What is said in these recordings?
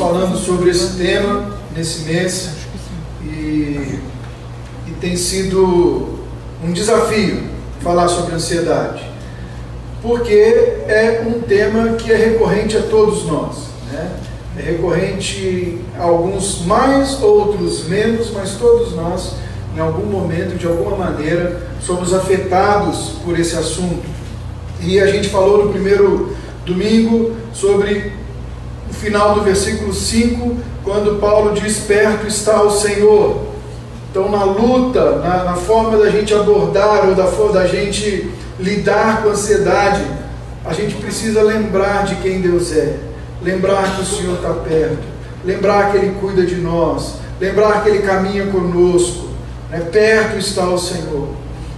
falando sobre esse tema nesse mês e tem sido um desafio falar sobre ansiedade, porque é um tema que é recorrente a todos nós, né? É recorrente a alguns mais, outros menos, mas todos nós, em algum momento, de alguma maneira, somos afetados por esse assunto. E a gente falou no primeiro domingo sobre o final do versículo 5, quando Paulo diz: perto está o Senhor. Então, na luta, na forma da gente abordar ou da gente lidar com a ansiedade, a gente precisa lembrar de quem Deus é, lembrar que o Senhor está perto, lembrar que Ele cuida de nós, lembrar que Ele caminha conosco, né? Perto está o Senhor.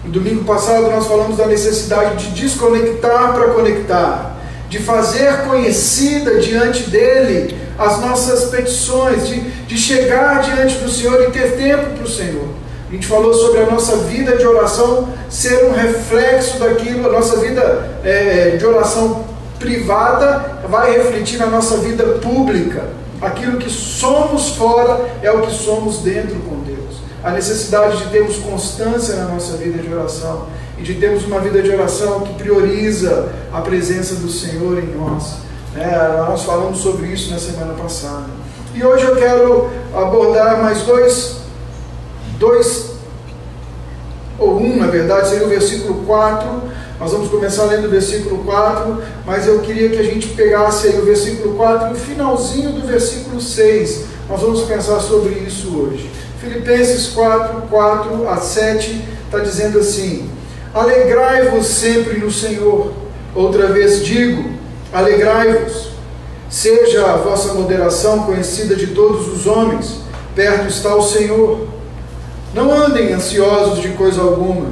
No domingo passado nós falamos da necessidade de desconectar para conectar, de fazer conhecida diante dEle as nossas petições, de chegar diante do Senhor e ter tempo para o Senhor. A gente falou sobre a nossa vida de oração ser um reflexo daquilo, a nossa vida de oração privada vai refletir na nossa vida pública. Aquilo que somos fora é o que somos dentro com Deus. A necessidade de termos constância na nossa vida de oração e de termos uma vida de oração que prioriza a presença do Senhor em nós. Nós falamos sobre isso na semana passada. E hoje eu quero abordar mais um, seria o versículo 4. Nós vamos começar lendo o versículo 4, mas eu queria que a gente pegasse aí o versículo 4 e o finalzinho do versículo 6. Nós vamos pensar sobre isso hoje. Filipenses 4, 4 a 7, está dizendo assim: alegrai-vos sempre no Senhor. Outra vez digo, alegrai-vos. Seja a vossa moderação conhecida de todos os homens, perto está o Senhor. Não andem ansiosos de coisa alguma,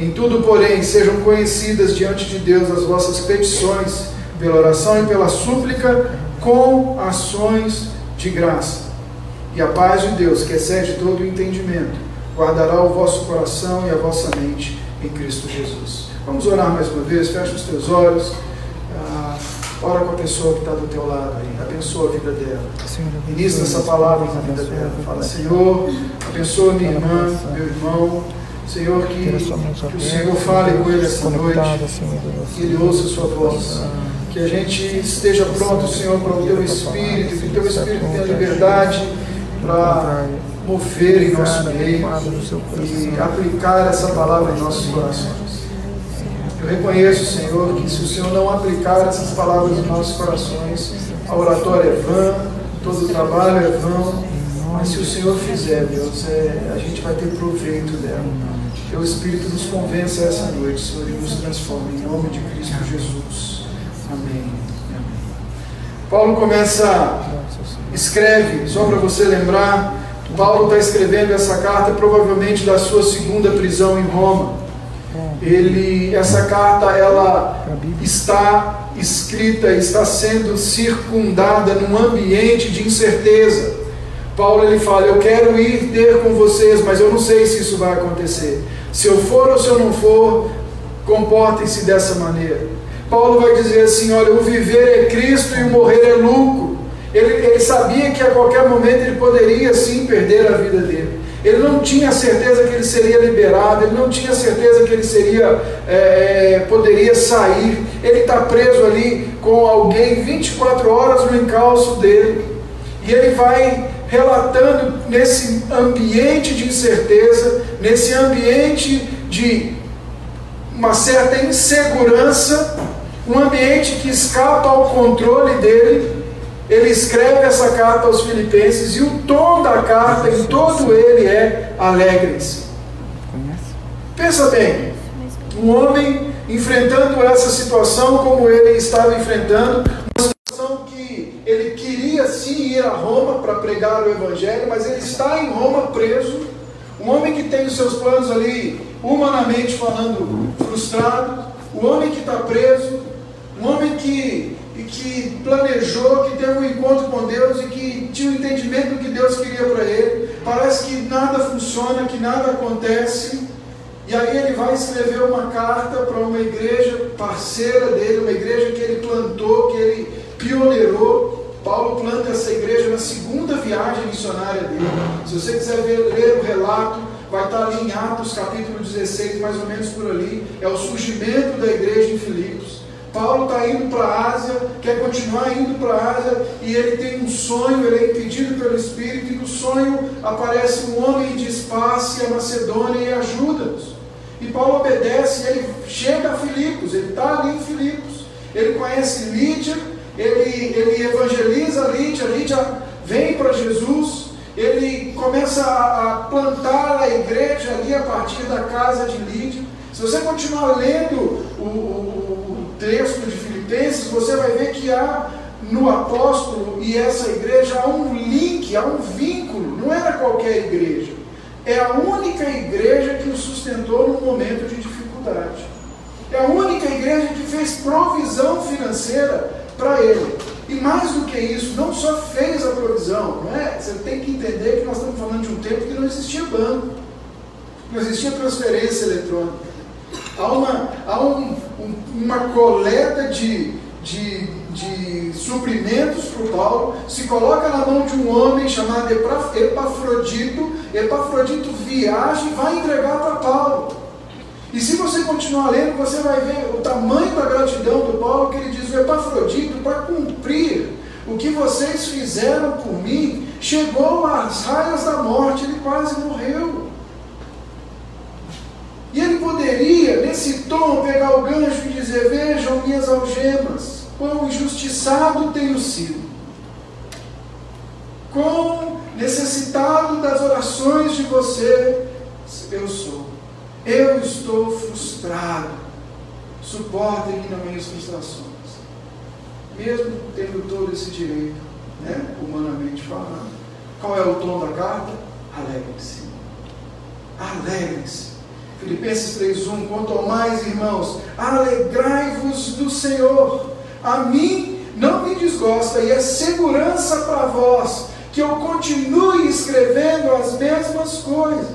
em tudo, porém, sejam conhecidas diante de Deus as vossas petições, pela oração e pela súplica, com ações de graça. E a paz de Deus, que excede todo o entendimento, guardará o vosso coração e a vossa mente em Cristo Jesus. Vamos orar mais uma vez, fecha os teus olhos, ora com a pessoa que está do teu lado aí, abençoa a vida dela, inicia essa palavra na vida dela, fala: Senhor, abençoa minha irmã, meu irmão, Senhor, que o Senhor fale com ele essa noite, que ele ouça a sua voz, que a gente esteja pronto, Senhor, para o teu Espírito, que o teu Espírito tenha liberdade para mover em nosso meio e aplicar essa palavra em nossos corações. Eu reconheço, Senhor, que se o Senhor não aplicar essas palavras em nossos corações, a oratória é vã, todo o trabalho é vão, mas se o Senhor fizer, Deus, a gente vai ter proveito dela. Que o Espírito nos convença essa noite, Senhor, e nos transforme, em nome de Cristo Jesus. Amém. Amém. Paulo escreve, só para você lembrar, Paulo está escrevendo essa carta provavelmente da sua segunda prisão em Roma. Essa carta, ela está escrita, está sendo circundada num ambiente de incerteza. Paulo, ele fala: eu quero ir ter com vocês, mas eu não sei se isso vai acontecer. Se eu for ou se eu não for, comportem-se dessa maneira. Paulo vai dizer assim: olha, o viver é Cristo e o morrer é lucro. Ele sabia que a qualquer momento ele poderia sim perder a vida dele. Ele não tinha certeza que ele seria liberado, ele não tinha certeza que ele poderia sair. Ele está preso ali com alguém 24 horas no encalço dele. E ele vai relatando nesse ambiente de incerteza, nesse ambiente de uma certa insegurança, um ambiente que escapa ao controle dele. Ele escreve essa carta aos Filipenses e o tom da carta em todo ele é: alegrem-se. Pensa bem, um homem enfrentando essa situação como ele estava enfrentando, uma situação que ele queria sim ir a Roma para pregar o Evangelho, mas ele está em Roma preso, um homem que tem os seus planos ali, humanamente falando, frustrado, um homem que está preso, um homem que planejou, que teve um encontro com Deus e que tinha o entendimento do que Deus queria para ele. Parece que nada funciona, que nada acontece, e aí ele vai escrever uma carta para uma igreja parceira dele, uma igreja que ele plantou, que ele pioneirou, Paulo planta essa igreja na segunda viagem missionária dele. Se você quiser ler o relato, vai estar ali em Atos capítulo 16, mais ou menos por ali. É o surgimento da igreja em Filipos. Paulo está indo para a Ásia, quer continuar indo para a Ásia, e ele tem um sonho, ele é impedido pelo Espírito, e no sonho aparece um homem e diz: passe a Macedônia e ajuda-nos. E Paulo obedece, e ele chega a Filipos, ele está ali em Filipos, ele conhece Lídia, ele evangeliza Lídia vem para Jesus, ele começa a plantar a igreja ali a partir da casa de Lídia. Se você continuar lendo o texto de Filipenses, você vai ver que há no apóstolo e essa igreja há um link, há um vínculo, não era qualquer igreja. É a única igreja que o sustentou no momento de dificuldade. É a única igreja que fez provisão financeira para ele. E mais do que isso, não só fez a provisão, não é? Você tem que entender que nós estamos falando de um tempo que não existia banco, não existia transferência eletrônica. Há uma coleta de suprimentos para o Paulo, se coloca na mão de um homem chamado Epafrodito. Epafrodito viaja e vai entregar para Paulo. E se você continuar lendo, você vai ver o tamanho da gratidão do Paulo, que ele diz: o Epafrodito, para cumprir o que vocês fizeram por mim, chegou às raias da morte, ele quase morreu. E ele poderia, nesse tom, pegar o gancho e dizer: vejam minhas algemas, quão injustiçado tenho sido, quão necessitado das orações de você eu sou, eu estou frustrado, suportem-me nas minhas frustrações, mesmo tendo todo esse direito, né, humanamente falando. Qual é o tom da carta? Alegrem-se, alegrem-se. Filipenses 3:1, quanto ao mais, irmãos, alegrai-vos do Senhor. A mim não me desgosta, e é segurança para vós, que eu continue escrevendo as mesmas coisas.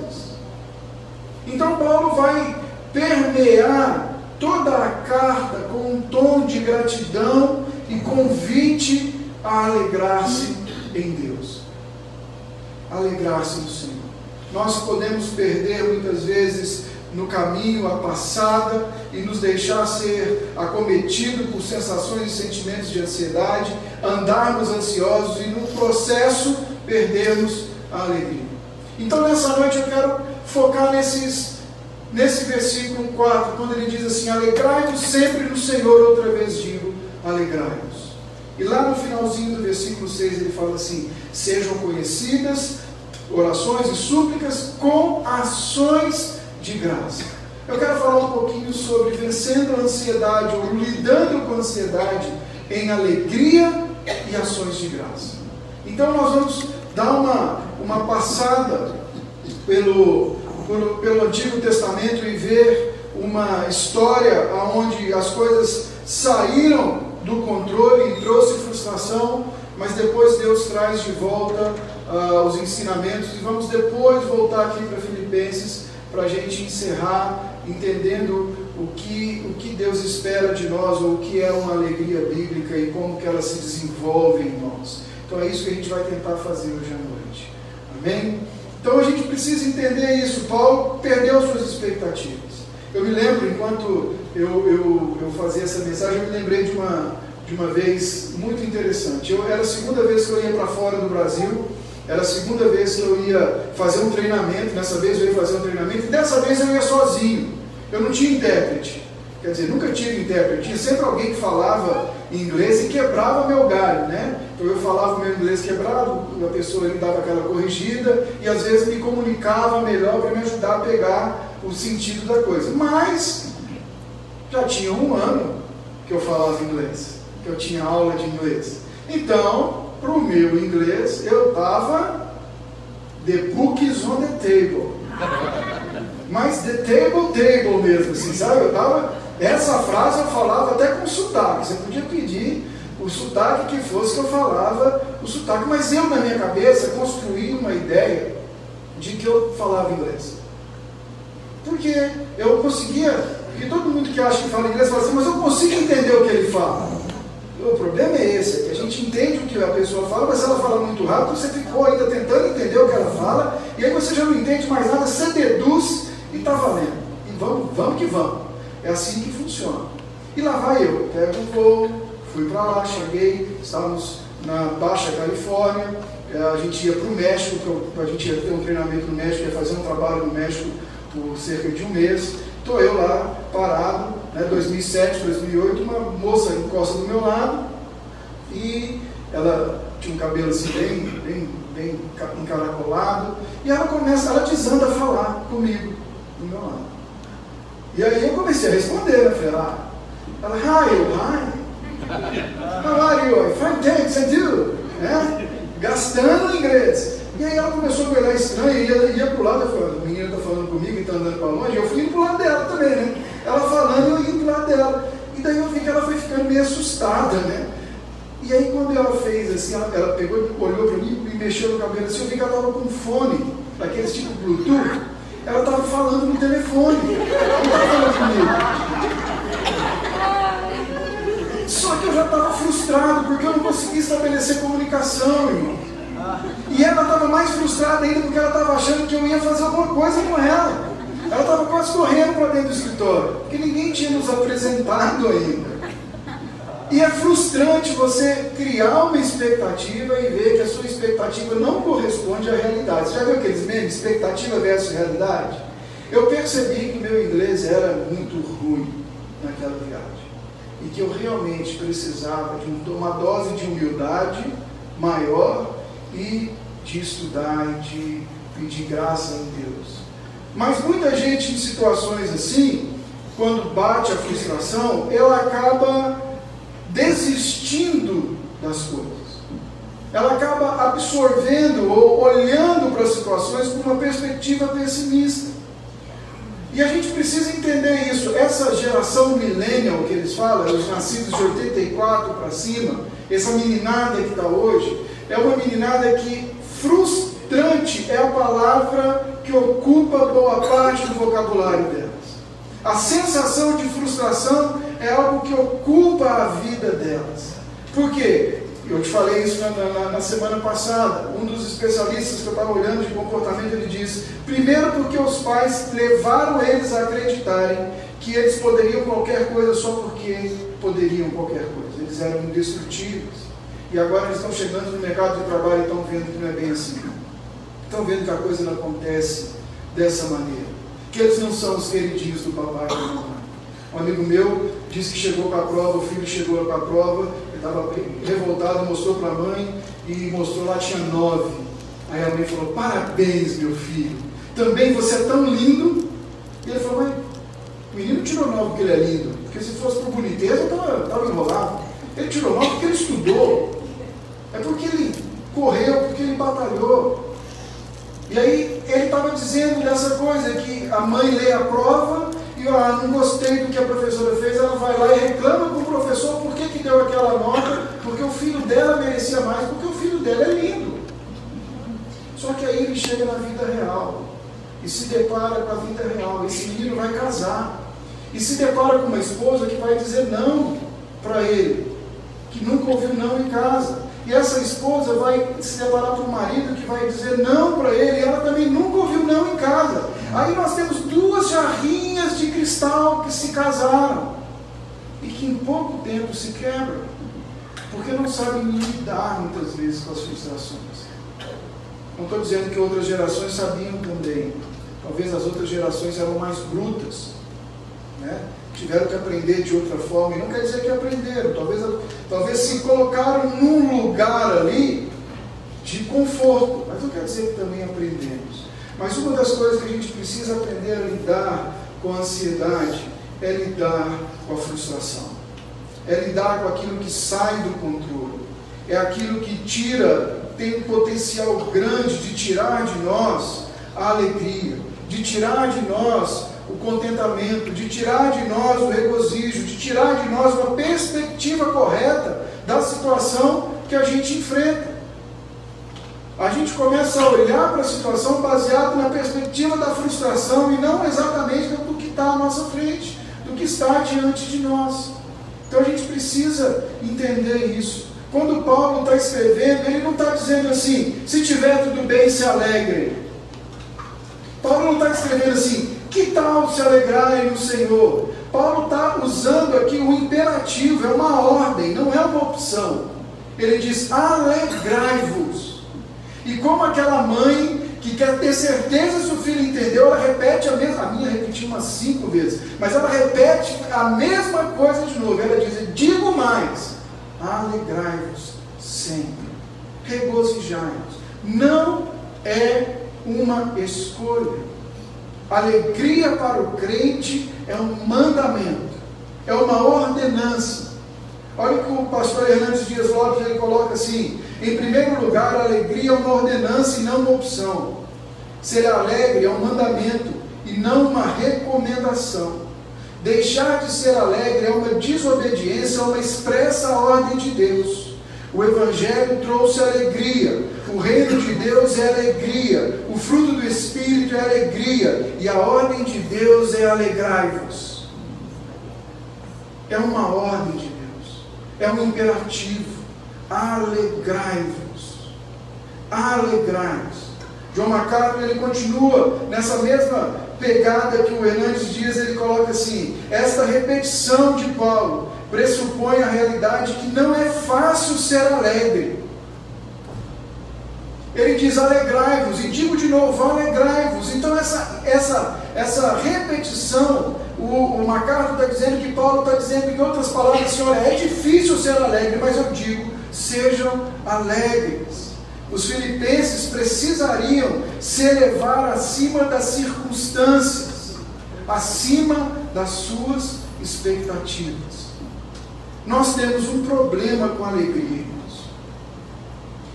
Então Paulo vai permear toda a carta com um tom de gratidão e convite a alegrar-se em Deus. Alegrar-se no Senhor. Nós podemos perder muitas vezes no caminho a passada e nos deixar ser acometido por sensações e sentimentos de ansiedade, andarmos ansiosos e no processo perdermos a alegria. Então nessa noite eu quero focar nesse versículo 4, quando ele diz assim: alegrai-vos sempre no Senhor, outra vez digo, alegrai-vos. E lá no finalzinho do versículo 6 ele fala assim: sejam conhecidas orações e súplicas com ações de graça. Eu quero falar um pouquinho sobre vencendo a ansiedade ou lidando com a ansiedade em alegria e ações de graça. Então nós vamos dar uma passada pelo Antigo Testamento e ver uma história onde as coisas saíram do controle e trouxe frustração, mas depois Deus traz de volta os ensinamentos, e vamos depois voltar aqui para Filipenses, para a gente encerrar entendendo o que Deus espera de nós, ou o que é uma alegria bíblica e como que ela se desenvolve em nós. Então é isso que a gente vai tentar fazer hoje à noite. Amém? Então a gente precisa entender isso. Paulo perdeu suas expectativas. Eu me lembro, enquanto eu fazia essa mensagem, eu me lembrei de uma vez muito interessante. Era a segunda vez que eu ia para fora do Brasil. Era a segunda vez que eu ia fazer um treinamento. Nessa vez eu ia fazer um treinamento, e dessa vez eu ia sozinho. Eu não tinha intérprete. Quer dizer, nunca tive intérprete. Tinha sempre alguém que falava inglês e quebrava meu galho, né? Então eu falava o meu inglês quebrado, a pessoa me dava aquela corrigida, e às vezes me comunicava melhor para me ajudar a pegar o sentido da coisa. Mas já tinha um ano que eu falava inglês, que eu tinha aula de inglês. Então, para o meu inglês, eu estava the book is on the table. Mas the table mesmo, assim, sabe? Essa frase eu falava até com sotaque. Você podia pedir o sotaque que fosse que eu falava o sotaque. Mas eu, na minha cabeça, construí uma ideia de que eu falava inglês. Porque eu conseguia... Porque todo mundo que acha que fala inglês fala assim: mas eu consigo entender o que ele fala. O problema é esse, é que a gente entende o que a pessoa fala, mas se ela fala muito rápido, você ficou ainda tentando entender o que ela fala, e aí você já não entende mais nada, você deduz e está valendo. E vamos que vamos. É assim que funciona. E lá vai eu, pego um voo, fui para lá, cheguei, estávamos na Baixa Califórnia, a gente ia para o México, a gente ia ter um treinamento no México, ia fazer um trabalho no México por cerca de um mês. Estou eu lá, parado, né, 2007, 2008, uma moça encosta do meu lado e ela tinha um cabelo assim bem encaracolado e ela desanda a falar comigo, do meu lado. E aí eu comecei a responder, né, falei, ela, hi, how are you, fine thanks, and you? Né? Gastando inglês. E aí ela começou a me olhar estranha e ia pro lado, a menina está falando comigo e está andando para longe, eu fui indo pro lado dela também, né? Ela falando e eu indo pro lado dela. E daí eu vi que ela foi ficando meio assustada, né? E aí quando ela fez assim, ela pegou e olhou para mim e mexeu no cabelo assim, eu vi que ela estava com fone, daqueles tipo Bluetooth, ela estava falando no telefone, ela não estava falando comigo. Só que eu já estava frustrado, porque eu não conseguia estabelecer comunicação, irmão. E ela estava mais frustrada ainda porque ela estava achando que eu ia fazer alguma coisa com ela. Ela estava quase correndo para dentro do escritório, porque ninguém tinha nos apresentado ainda. E é frustrante você criar uma expectativa e ver que a sua expectativa não corresponde à realidade. Você já viu aqueles memes? Expectativa versus realidade? Eu percebi que meu inglês era muito ruim naquela viagem. E que eu realmente precisava de uma dose de humildade maior e de estudar e de pedir graça a Deus. Mas muita gente em situações assim, quando bate a frustração, ela acaba desistindo das coisas. Ela acaba absorvendo ou olhando para as situações com uma perspectiva pessimista. E a gente precisa entender isso. Essa geração millennial que eles falam, os nascidos de 84 para cima, essa meninada que está hoje, é uma meninada que frustrante é a palavra que ocupa boa parte do vocabulário delas. A sensação de frustração é algo que ocupa a vida delas. Por quê? Eu te falei isso na semana passada. Um dos especialistas que eu estava olhando de comportamento, ele diz, primeiro porque os pais levaram eles a acreditarem que eles poderiam qualquer coisa só porque poderiam qualquer coisa. Eles eram indestrutíveis. E agora eles estão chegando no mercado de trabalho e estão vendo que não é bem assim. Estão vendo que a coisa não acontece dessa maneira. Que eles não são os queridinhos do papai e da mamãe. Um amigo meu disse que chegou com a prova, o filho chegou com a prova, ele estava revoltado, mostrou para a mãe e mostrou lá, tinha 9. Aí a mãe falou, parabéns meu filho, também você é tão lindo. E ele falou, mas o menino tirou 9 porque ele é lindo, porque se fosse por boniteza estava enrolado. Ele tirou 9 porque ele estudou. É porque ele correu, porque ele batalhou. E aí ele estava dizendo dessa coisa, que a mãe lê a prova e não gostei do que a professora fez, ela vai lá e reclama com o professor por que deu aquela nota, porque o filho dela merecia mais, porque o filho dela é lindo. Só que aí ele chega na vida real e se depara com a vida real. Esse menino vai casar e se depara com uma esposa que vai dizer não para ele, que nunca ouviu não em casa. E essa esposa vai se deparar para o marido que vai dizer não para ele, e ela também nunca ouviu não em casa. Aí nós temos 2 jarrinhas de cristal que se casaram e que em pouco tempo se quebram, porque não sabem lidar muitas vezes com as frustrações. Não estou dizendo que outras gerações sabiam também. Talvez as outras gerações eram mais brutas, né? Tiveram que aprender de outra forma, e não quer dizer que aprenderam, talvez se colocaram num lugar ali de conforto, mas não quer dizer que também aprendemos. Mas uma das coisas que a gente precisa aprender a lidar com a ansiedade é lidar com a frustração, é lidar com aquilo que sai do controle, é aquilo que tem um potencial grande de tirar de nós a alegria, de tirar de nós o contentamento, de tirar de nós o regozijo, de tirar de nós uma perspectiva correta da situação que a gente enfrenta. A gente começa a olhar para a situação baseado na perspectiva da frustração e não exatamente do que está à nossa frente, do que está diante de nós. Então a gente precisa entender isso. Quando Paulo está escrevendo, ele não está dizendo assim, se tiver tudo bem, se alegre. Paulo não está escrevendo assim, que tal se alegrarem no Senhor? Paulo está usando aqui um imperativo, é uma ordem, não é uma opção. Ele diz, alegrai-vos. E como aquela mãe que quer ter certeza se o filho entendeu, ela repete a mesma, a minha repetiu umas 5 vezes, mas ela repete a mesma coisa de novo, ela diz, digo mais, alegrai-vos sempre, regozijai-vos. Não é uma escolha. Alegria para o crente é um mandamento, é uma ordenança. Olha o que o pastor Hernandes Dias Lopes ele coloca assim, em primeiro lugar, a alegria é uma ordenança e não uma opção. Ser alegre é um mandamento e não uma recomendação. Deixar de ser alegre é uma desobediência a uma expressa ordem de Deus. O Evangelho trouxe alegria, o reino de Deus é alegria, o fruto do Espírito é alegria, e a ordem de Deus é alegrai-vos. É uma ordem de Deus, é um imperativo. Alegrai-vos, alegrai-vos. John MacArthur ele continua nessa mesma pegada que o Hernandes Dias, ele coloca assim, esta repetição de Paulo pressupõe a realidade que não é fácil ser alegre. Ele diz alegrai-vos, e digo de novo, alegrai-vos. Então essa repetição, o MacArthur está dizendo que Paulo está dizendo, em outras palavras, senhor, é difícil ser alegre, mas eu digo, sejam alegres. Os filipenses precisariam se elevar acima das circunstâncias, acima das suas expectativas. Nós temos um problema com a alegria, irmãos.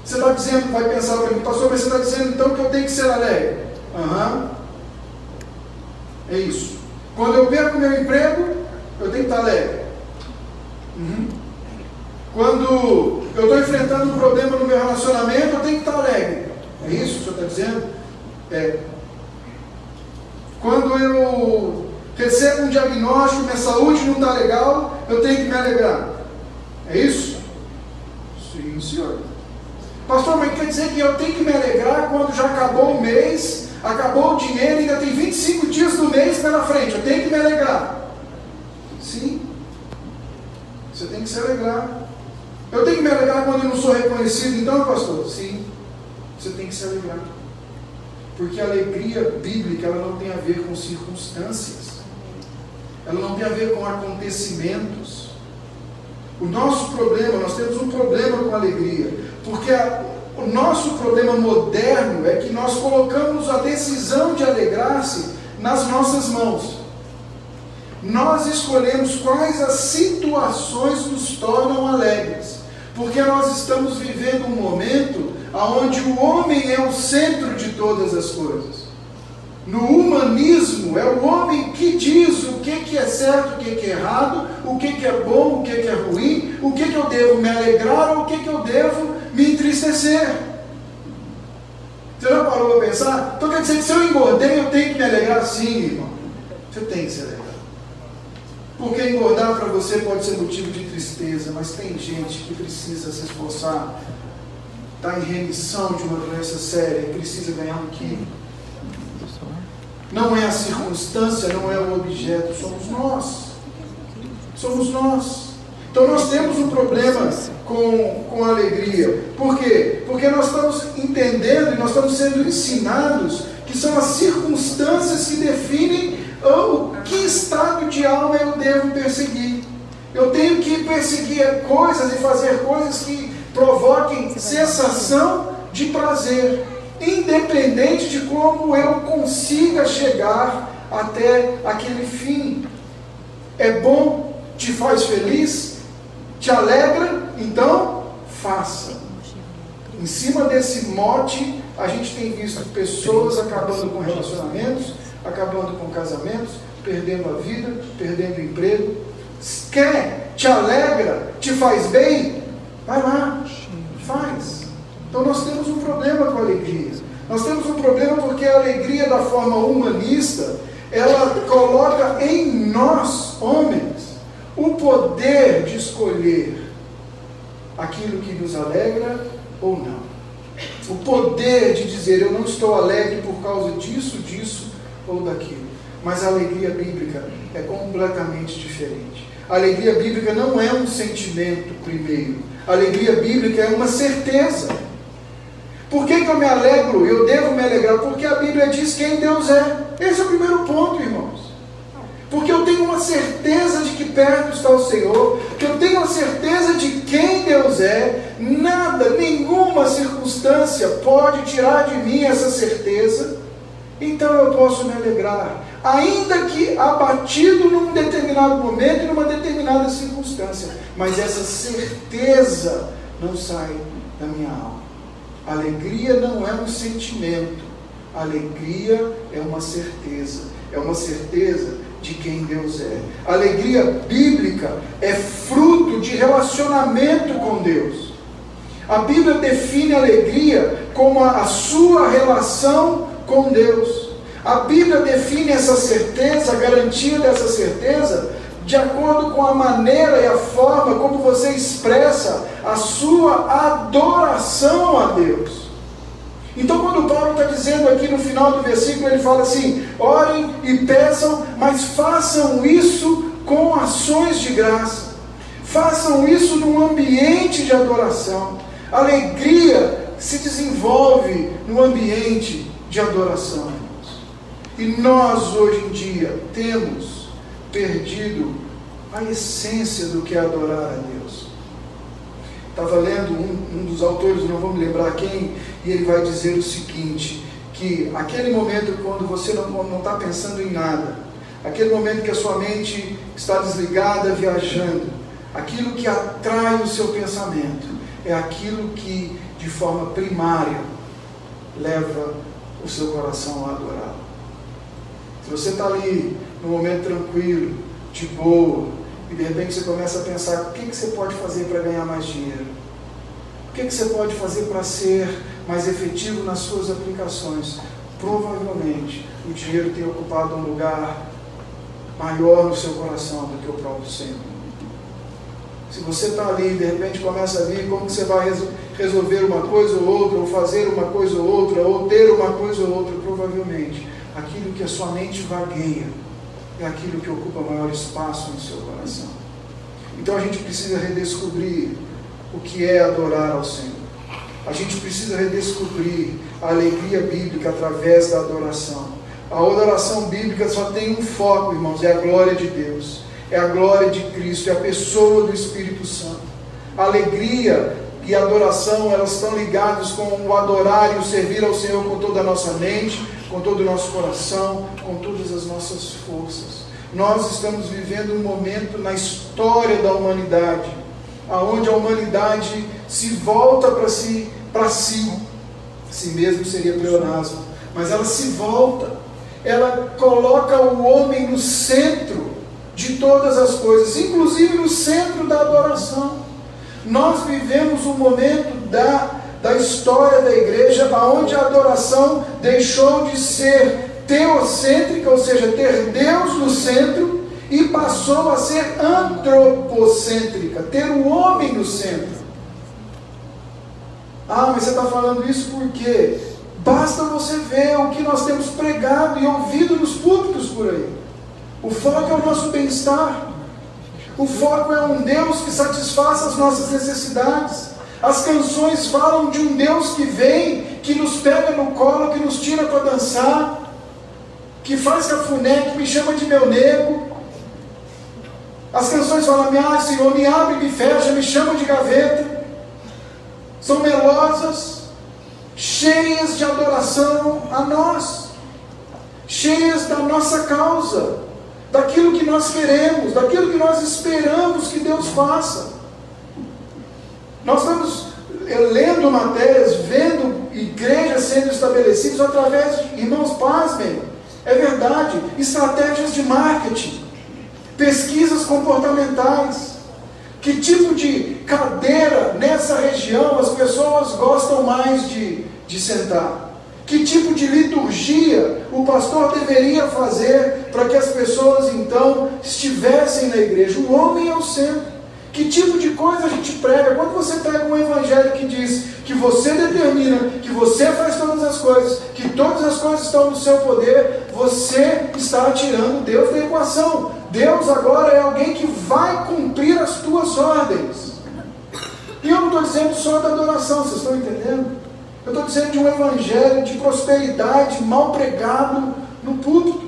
Você está dizendo, vai pensar para mim, pastor, mas você está dizendo então que eu tenho que ser alegre? Aham. É isso. Quando eu perco meu emprego, eu tenho que estar alegre. Quando eu estou enfrentando um problema no meu relacionamento, eu tenho que estar alegre. É isso que o senhor está dizendo? É. Quando eu recebo um diagnóstico, minha saúde não está legal, eu tenho que me alegrar. É isso? Sim, senhor. Pastor, mas quer dizer que eu tenho que me alegrar quando já acabou o mês, acabou o dinheiro, ainda tem 25 dias do mês pela frente, eu tenho que me alegrar. Sim. Você tem que se alegrar. Eu tenho que me alegrar quando eu não sou reconhecido, então, pastor? Sim, você tem que se alegrar. Porque a alegria bíblica, ela não tem a ver com circunstâncias. Ela não tem a ver com acontecimentos. O nosso problema, nós temos um problema com a alegria. Porque o nosso problema moderno é que nós colocamos a decisão de alegrar-se nas nossas mãos. Nós escolhemos quais as situações nos tornam alegres, porque nós estamos vivendo um momento onde o homem é o centro de todas as coisas. No humanismo, é o homem que diz o que é certo, o que é errado, o que é bom, o que é ruim, o que eu devo me alegrar ou o que eu devo me entristecer. Você já parou para pensar? Então quer dizer que se eu engordei, eu tenho que me alegrar? Sim, irmão. Você tem que se alegrar. Porque engordar para você pode ser motivo de tristeza, mas tem gente que precisa se esforçar, está em remissão de uma doença séria, precisa ganhar um quilo. Não é a circunstância, não é o objeto, somos nós. Somos nós. Então nós temos um problema com a alegria. Por quê? Porque nós estamos entendendo e nós estamos sendo ensinados que são as circunstâncias que definem que estado de alma eu devo perseguir. Eu tenho que perseguir coisas e fazer coisas que provoquem sensação de prazer, independente de como eu consiga chegar até aquele fim. É bom? Te faz feliz? Te alegra? Então, faça. Em cima desse mote, a gente tem visto pessoas acabando com relacionamentos, acabando com casamentos, perdendo a vida, perdendo o emprego. Quer, te alegra, te faz bem, vai lá, faz. Então nós temos um problema com a alegria. Nós temos um problema porque a alegria da forma humanista, ela coloca em nós, homens, o poder de escolher aquilo que nos alegra ou não. O poder de dizer, eu não estou alegre por causa disso, disso ou daquilo. Mas a alegria bíblica é completamente diferente. A alegria bíblica não é um sentimento primeiro. A alegria bíblica é uma certeza. Por que que eu me alegro? Eu devo me alegrar porque a Bíblia diz quem Deus é. Esse é o primeiro ponto, irmãos. Porque eu tenho uma certeza de que perto está o Senhor, que eu tenho a certeza de quem Deus é. Nada, nenhuma circunstância pode tirar de mim essa certeza. Então eu posso me alegrar, ainda que abatido num determinado momento e numa determinada circunstância. Mas essa certeza não sai da minha alma. Alegria não é um sentimento. Alegria é uma certeza. É uma certeza de quem Deus é. Alegria bíblica é fruto de relacionamento com Deus. A Bíblia define alegria como a sua relação com Deus. A Bíblia define essa certeza, a garantia dessa certeza, de acordo com a maneira e a forma como você expressa a sua adoração a Deus. Então, quando Paulo está dizendo aqui no final do versículo, ele fala assim, orem e peçam, mas façam isso com ações de graça. Façam isso num ambiente de adoração. A alegria se desenvolve no ambiente de adoração. E nós, hoje em dia, temos perdido a essência do que é adorar a Deus. Estava lendo um dos autores, não vou me lembrar quem, e ele vai dizer o seguinte, que aquele momento quando você não está pensando em nada, aquele momento que a sua mente está desligada, viajando, aquilo que atrai o seu pensamento, é aquilo que, de forma primária, leva o seu coração a adorá-lo. Se você está ali, num momento tranquilo, de boa, e de repente você começa a pensar, o que que você pode fazer para ganhar mais dinheiro? O que que você pode fazer para ser mais efetivo nas suas aplicações? Provavelmente, o dinheiro tem ocupado um lugar maior no seu coração do que o próprio Senhor. Se você está ali e de repente começa a ver como que você vai resolver uma coisa ou outra, ou fazer uma coisa ou outra, ou ter uma coisa ou outra, provavelmente, aquilo que a sua mente vagueia, é aquilo que ocupa maior espaço no seu coração. Então a gente precisa redescobrir o que é adorar ao Senhor. A gente precisa redescobrir a alegria bíblica através da adoração. A adoração bíblica só tem um foco, irmãos, é a glória de Deus, é a glória de Cristo, é a pessoa do Espírito Santo. A alegria e a adoração, elas estão ligadas com o adorar e o servir ao Senhor com toda a nossa mente, com todo o nosso coração, com todas as nossas forças. Nós estamos vivendo um momento na história da humanidade, aonde a humanidade se volta para si. Si mesmo seria pleonasmo, mas ela se volta, ela coloca o homem no centro de todas as coisas, inclusive no centro da adoração. Nós vivemos um momento da história da igreja, onde a adoração deixou de ser teocêntrica, ou seja, ter Deus no centro, e passou a ser antropocêntrica, ter o homem no centro. Ah, mas você está falando isso por quê? Basta você ver o que nós temos pregado e ouvido nos púlpitos por aí. O foco é o nosso bem-estar. O foco é um Deus que satisfaça as nossas necessidades. As canções falam de um Deus que vem, que nos pega no colo, que nos tira para dançar, que faz cafuné, que me chama de meu nego. As canções falam, ah, Senhor, me abre, me fecha, me chama de gaveta. São melosas, cheias de adoração a nós, cheias da nossa causa, daquilo que nós queremos, daquilo que nós esperamos que Deus faça. Nós estamos lendo matérias, vendo igrejas sendo estabelecidas através de, irmãos, pasmem, é verdade, estratégias de marketing, pesquisas comportamentais. Que tipo de cadeira nessa região as pessoas gostam mais de sentar? Que tipo de liturgia o pastor deveria fazer para que as pessoas então estivessem na igreja? O homem é o centro. Que tipo de coisa a gente prega? Quando você pega um evangelho que diz que você determina, que você faz todas as coisas, que todas as coisas estão no seu poder, você está tirando Deus da equação. Deus agora é alguém que vai cumprir as tuas ordens. E eu não estou dizendo só da adoração, vocês estão entendendo? Eu estou dizendo de um evangelho de prosperidade mal pregado no púlpito.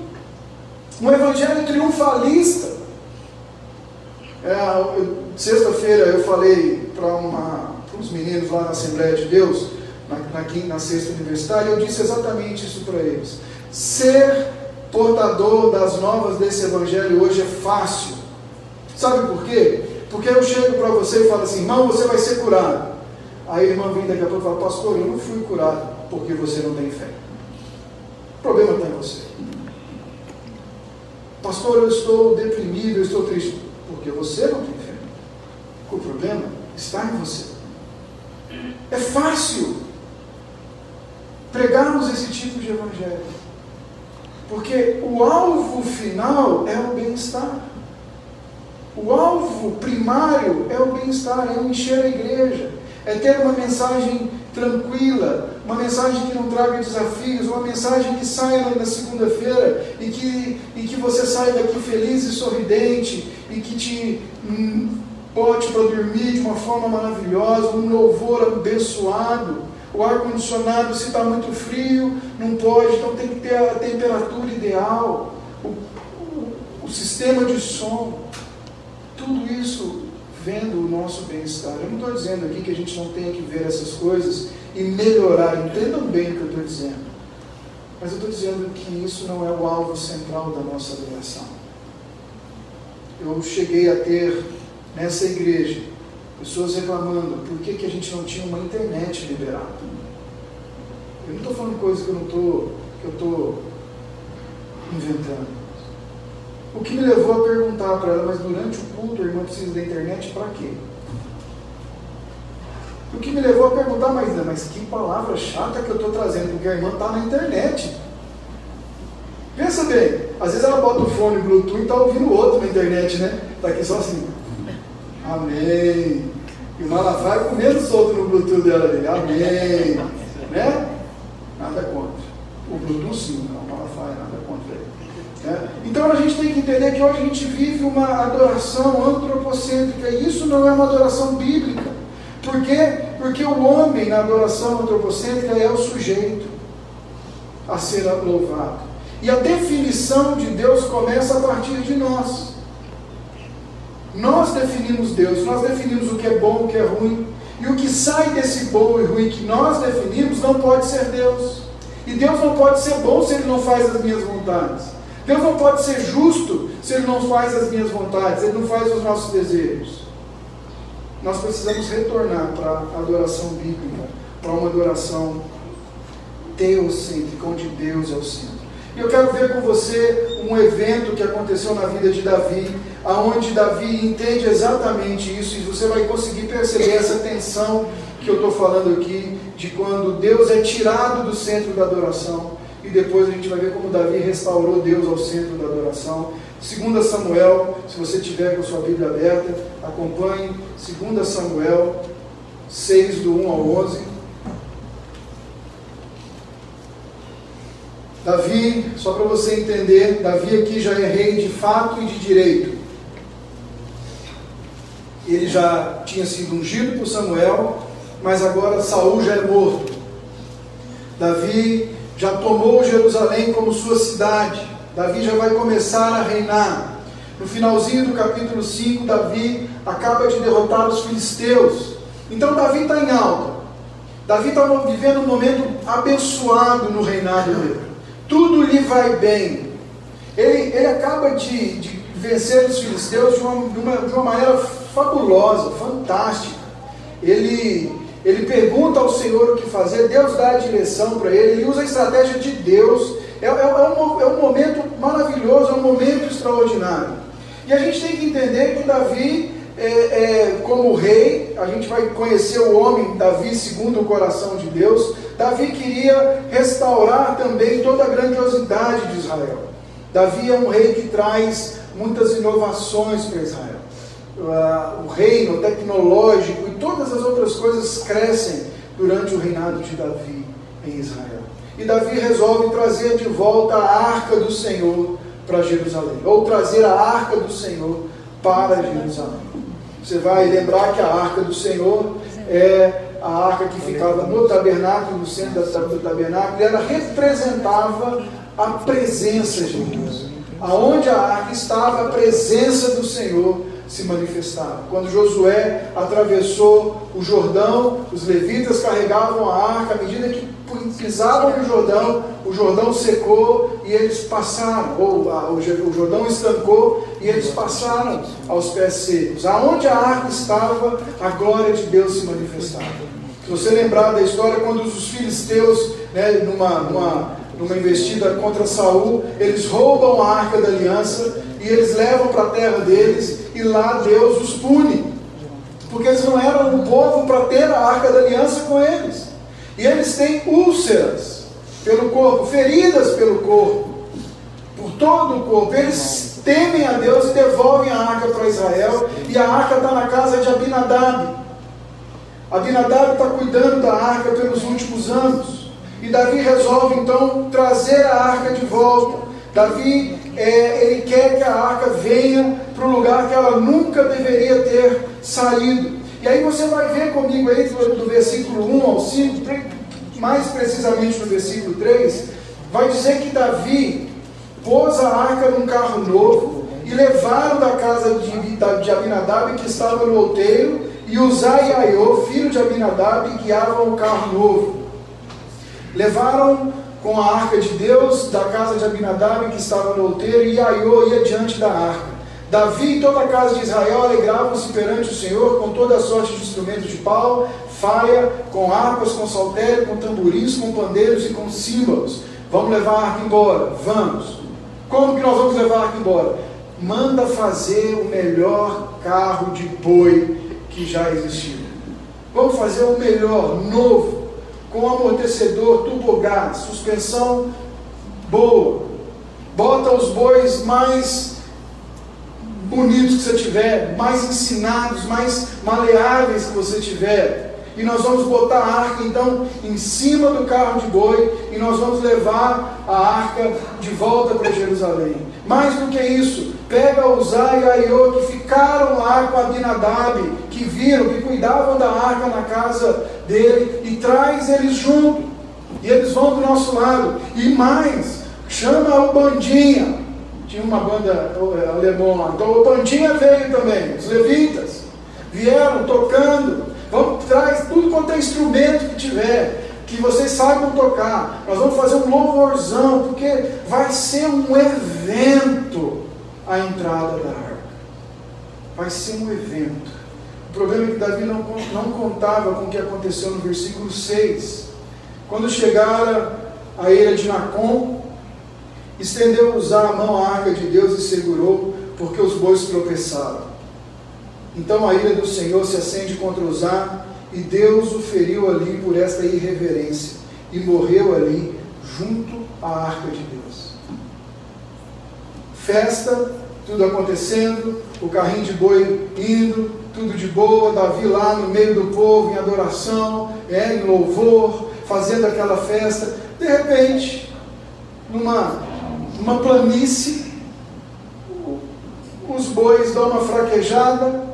Um evangelho triunfalista. Sexta-feira eu falei para uns meninos lá na Assembleia de Deus, na sexta universitária, eu disse exatamente isso para eles. Ser portador das novas desse evangelho hoje é fácil. Sabe por quê? Porque eu chego para você e falo assim, irmão, você vai ser curado. Aí a irmã vem daqui a pouco e fala, pastor, eu não fui curado porque você não tem fé. O problema está em você. Pastor, eu estou deprimido, eu estou triste. Porque você não tem fé. O problema está em você. É fácil pregarmos esse tipo de evangelho. Porque o alvo final é o bem-estar. O alvo primário é o bem-estar, é encher a igreja. É ter uma mensagem tranquila, uma mensagem que não traga desafios, uma mensagem que saia na segunda-feira e que você saia daqui feliz e sorridente e que te bote para dormir de uma forma maravilhosa, um louvor abençoado. O ar-condicionado, se está muito frio, não pode, então tem que ter a temperatura ideal, o sistema de som, tudo isso vendo o nosso bem-estar. Eu não estou dizendo aqui que a gente não tenha que ver essas coisas e melhorar, entendam bem o que eu estou dizendo. Mas eu estou dizendo que isso não é o alvo central da nossa adoração. Eu cheguei a ter, nessa igreja, pessoas reclamando, por que a gente não tinha uma internet liberada? Eu não estou falando coisas que eu estou inventando. O que me levou a perguntar para ela, mas durante o culto, a irmã precisa da internet para quê? O que me levou a perguntar, mas que palavra chata que eu estou trazendo, porque a irmã está na internet. Pensa bem, às vezes ela bota o fone Bluetooth e está ouvindo o outro na internet, né? Está aqui só assim, amém. E o Malafaia com o mesmo solto no Bluetooth dela ali, amém. Né? Nada contra. O Bluetooth sim, não, o Malafaia nada contra ele. Então a gente tem que entender que hoje a gente vive uma adoração antropocêntrica, e isso não é uma adoração bíblica. Por quê? Porque o homem na adoração antropocêntrica é o sujeito a ser louvado, e a definição de Deus começa a partir de nós. Nós definimos Deus, nós definimos o que é bom, o que é ruim, e o que sai desse bom e ruim que nós definimos não pode ser Deus. E Deus não pode ser bom se Ele não faz as minhas vontades. Deus não pode ser justo se Ele não faz as minhas vontades, Ele não faz os nossos desejos. Nós precisamos retornar para a adoração bíblica, para uma adoração teocêntrica, onde Deus é o centro. E eu quero ver com você um evento que aconteceu na vida de Davi, aonde Davi entende exatamente isso, e você vai conseguir perceber essa tensão que eu estou falando aqui, de quando Deus é tirado do centro da adoração. E depois a gente vai ver como Davi restaurou Deus ao centro da adoração. 2 Samuel, se você tiver com a sua Bíblia aberta, acompanhe. 2 Samuel 6, do 1 ao 11. Davi, só para você entender, Davi aqui já é rei de fato e de direito. Ele já tinha sido ungido por Samuel, mas agora Saul já é morto. Davi já tomou Jerusalém como sua cidade. Davi já vai começar a reinar. No finalzinho do capítulo 5, Davi acaba de derrotar os filisteus. Então Davi está em alta. Davi está vivendo um momento abençoado no reinado dele. Tudo lhe vai bem. Ele acaba de vencer os filisteus de uma maneira fabulosa, fantástica. Ele pergunta ao Senhor o que fazer, Deus dá a direção para ele, ele usa a estratégia de Deus. É um momento maravilhoso, é um momento extraordinário. E a gente tem que entender que Davi, como rei, a gente vai conhecer o homem Davi segundo o coração de Deus. Davi queria restaurar também toda a grandiosidade de Israel. Davi é um rei que traz muitas inovações para Israel. O reino tecnológico e todas as outras coisas crescem durante o reinado de Davi em Israel. E Davi resolve trazer de volta a arca do Senhor para Jerusalém, ou trazer a arca do Senhor para Jerusalém. Você vai lembrar que a arca do Senhor é a arca que ficava no tabernáculo, no centro do tabernáculo, e ela representava a presença de Deus. Aonde a arca estava, a presença do Senhor se manifestava. Quando Josué atravessou o Jordão, os levitas carregavam a arca. À medida que pisavam no Jordão, o Jordão secou e eles passaram, ou o Jordão estancou e eles passaram aos pés secos. Aonde a arca estava, a glória de Deus se manifestava. Se você lembrar da história, quando os filisteus, né, numa investida contra Saul, eles roubam a arca da aliança e eles levam para a terra deles, e lá Deus os pune, porque eles não eram um povo para ter a arca da aliança com eles, e eles têm úlceras pelo corpo, feridas pelo corpo, por todo o corpo. Eles temem a Deus e devolvem a arca para Israel, e a arca está na casa de Abinadab. Abinadab está cuidando da arca pelos últimos anos, e Davi resolve então trazer a arca de volta. Davi ele quer que a arca venha para o lugar que ela nunca deveria ter saído. E aí você vai ver comigo aí do versículo 1 ao 5, mais precisamente no versículo 3, vai dizer que Davi pôs a arca num carro novo e levaram da casa de Abinadab, que estava no outeiro, e Uzá e Aiô, filho de Abinadab, guiavam o carro novo. Levaram com a arca de Deus da casa de Abinadab, que estava no outeiro, e Aiô ia diante da arca. Davi e toda a casa de Israel alegravam-se perante o Senhor com toda a sorte de instrumentos de pau, faia, com harpas, com saltério, com tamborins, com pandeiros e com símbolos. Vamos levar a arca embora, vamos. Como que nós vamos levar a arca embora? Manda fazer o melhor carro de boi que já existiu. Vamos fazer o melhor, novo, com amortecedor, turbogás, suspensão boa. Bota os bois mais bonitos que você tiver, mais ensinados, mais maleáveis que você tiver. E nós vamos botar a arca então em cima do carro de boi, e nós vamos levar a arca de volta para Jerusalém. Mais do que isso, pega Uzá e Aiô, que ficaram lá com Abinadab, que viram, que cuidavam da arca na casa dele, e traz eles junto, e eles vão do nosso lado. E mais, chama o bandinha, tinha uma banda alemã lá, então o bandinha veio também, os levitas, vieram tocando. Vamos, traz tudo quanto é instrumento que tiver, que vocês saibam tocar. Nós vamos fazer um louvorzão, porque vai ser um evento a entrada da arca. Vai ser um evento. O problema é que Davi não contava com o que aconteceu no versículo 6. Quando chegaram à eira de Nacon, estendeu Uzá a mão à arca de Deus e segurou, porque os bois tropeçaram. Então a ira do Senhor se acende contra Uzá, e Deus o feriu ali por esta irreverência, e morreu ali junto à arca de Deus. Festa, tudo acontecendo, o carrinho de boi indo, tudo de boa, Davi lá no meio do povo, em adoração, em louvor, fazendo aquela festa. De repente, numa planície, os bois dão uma fraquejada,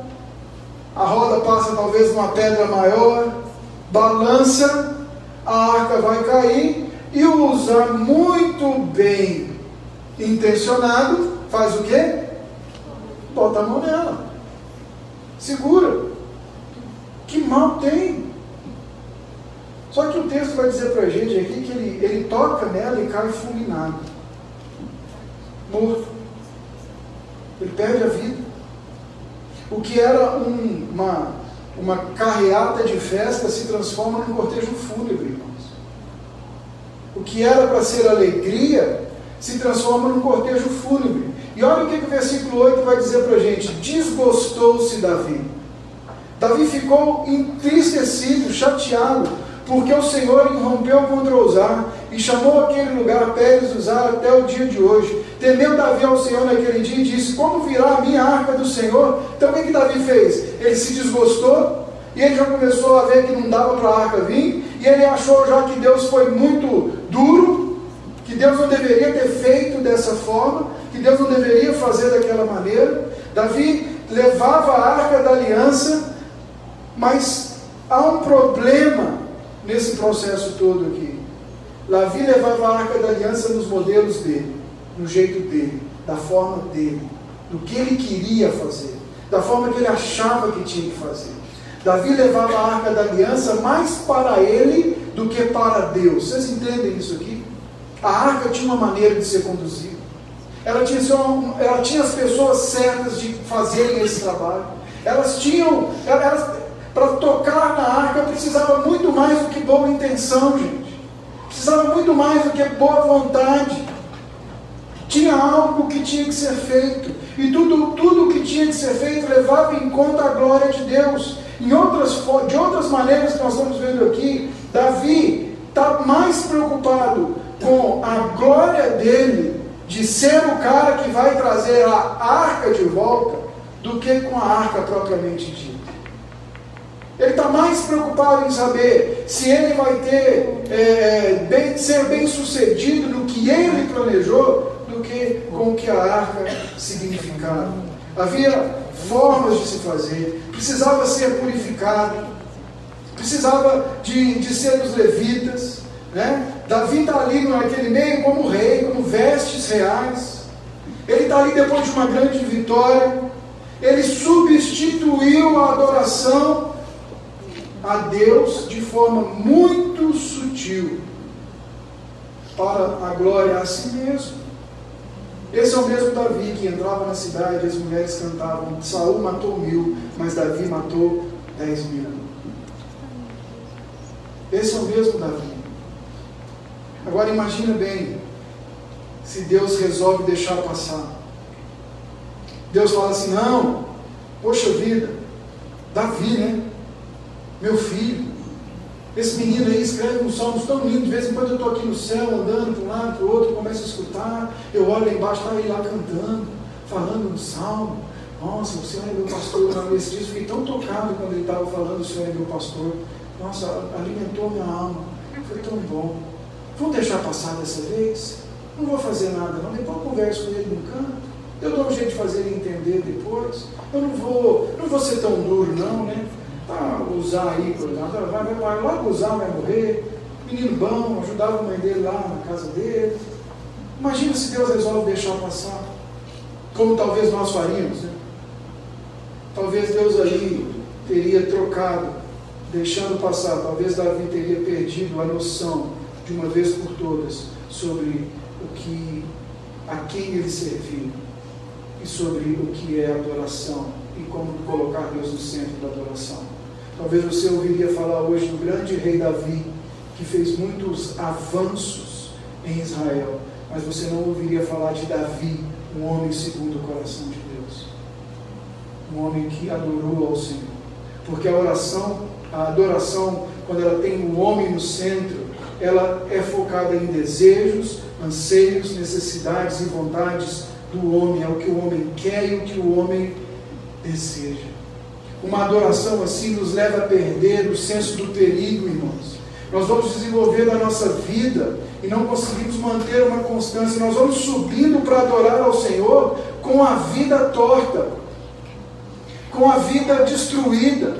a roda passa talvez numa pedra maior, balança, a arca vai cair, e o Uzá, muito bem intencionado, faz o quê? Bota a mão nela, segura. Que mal tem? Só que o texto vai dizer para a gente aqui que ele toca nela e cai fulminado, morto. Ele perde a vida. O que era uma carreata de festa se transforma num cortejo fúnebre, irmãos. O que era para ser alegria se transforma num cortejo fúnebre. E olha o que o versículo 8 vai dizer para a gente. Desgostou-se Davi. Davi ficou entristecido, chateado, porque o Senhor irrompeu contra Uzá e chamou aquele lugar Peres Uzá até o dia de hoje. Temeu Davi ao Senhor naquele dia e disse: como virá a minha arca do Senhor? Então o que Davi fez? Ele se desgostou e ele já começou a ver que não dava para a arca vir, e ele achou já que Deus foi muito duro, que Deus não deveria ter feito dessa forma, que Deus não deveria fazer daquela maneira. Davi levava a arca da aliança, mas há um problema nesse processo todo aqui. Davi levava a arca da aliança nos modelos dele, no jeito dele, da forma dele, do que ele queria fazer, da forma que ele achava que tinha que fazer. Davi levava a arca da aliança mais para ele do que para Deus. Vocês entendem isso aqui? A arca tinha uma maneira de ser conduzida. Ela tinha as pessoas certas de fazerem esse trabalho. Para tocar na arca precisava muito mais do que boa intenção, gente. Precisava muito mais do que boa vontade. Tinha algo que tinha que ser feito. E tudo que tinha que ser feito levava em conta a glória de Deus. De outras maneiras que nós estamos vendo aqui, Davi está mais preocupado com a glória dele, de ser o cara que vai trazer a arca de volta, do que com a arca propriamente dita. Ele está mais preocupado em saber se ele vai ser bem sucedido no que ele planejou, do que com o que a arca significava. Havia formas de se fazer, precisava ser purificado, precisava de ser os levitas, né? Davi está ali naquele meio como rei, como vestes reais. Ele está ali depois de uma grande vitória. Ele substituiu a adoração a Deus de forma muito sutil para a glória a si mesmo. Esse é o mesmo Davi que entrava na cidade e as mulheres cantavam: Saul matou 1000, mas Davi matou 10.000. Esse é o mesmo Davi. Agora imagina bem, se Deus resolve deixar passar. Deus fala assim: não, poxa vida, Davi, né? Meu filho, esse menino aí escreve uns salmos tão lindos. De vez em quando eu estou aqui no céu, andando para um lado, para o outro, começo a escutar, eu olho lá embaixo, está ele lá cantando, falando um salmo. Nossa, o Senhor é meu pastor. Eu fiquei tão tocado quando ele estava falando: o Senhor é meu pastor. Nossa, alimentou minha alma, foi tão bom. Vou deixar passar dessa vez, não vou fazer nada não, depois eu converso com ele no canto, eu dou um jeito de fazer ele entender depois, eu não vou ser tão duro não, né? Ah, usar aí, por exemplo, vai lá usar, vai morrer, menino bom, ajudava a mãe dele lá na casa dele. Imagina se Deus resolve deixar passar, como talvez nós faríamos, né? Talvez Deus ali teria trocado, deixando passar, talvez Davi teria perdido a noção de uma vez por todas sobre a quem ele serviu e sobre o que é adoração e como colocar Deus no centro da adoração. Talvez você ouviria falar hoje do grande rei Davi, que fez muitos avanços em Israel, mas você não ouviria falar de Davi, um homem segundo o coração de Deus, um homem que adorou ao Senhor, porque a adoração, quando ela tem o homem no centro, ela é focada em desejos, anseios, necessidades e vontades do homem, é o que o homem quer e o que o homem deseja. Uma adoração assim nos leva a perder o senso do perigo, irmãos. Nós vamos desenvolver na nossa vida e não conseguimos manter uma constância. Nós vamos subindo para adorar ao Senhor com a vida torta, com a vida destruída,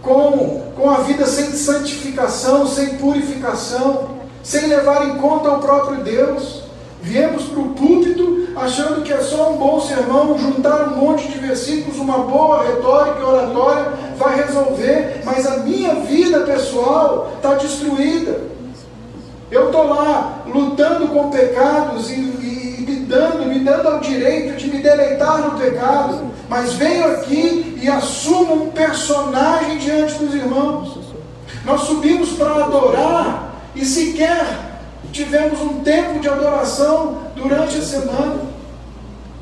com a vida sem santificação, sem purificação, sem levar em conta o próprio Deus. Viemos para o púlpito achando que é só um bom sermão, juntar um monte de versículos, uma boa retórica e oratória vai resolver, mas a minha vida pessoal está destruída. Eu estou lá lutando com pecados e me dando ao direito de me deleitar no pecado, mas venho aqui e assumo um personagem diante dos irmãos. Nós subimos para adorar e sequer tivemos um tempo de adoração durante a semana.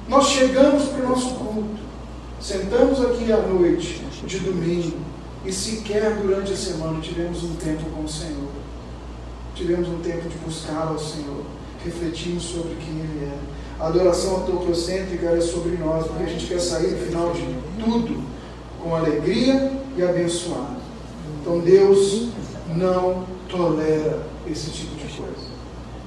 Nós chegamos para o nosso culto, sentamos aqui à noite de domingo E sequer durante a semana tivemos um tempo com o Senhor. Tivemos um tempo de buscar ao Senhor, refletirmos sobre quem Ele é. A adoração antropocêntrica é sobre nós, porque a gente quer sair no final de tudo com alegria e abençoado. Então Deus não tolera esse tipo de coisa.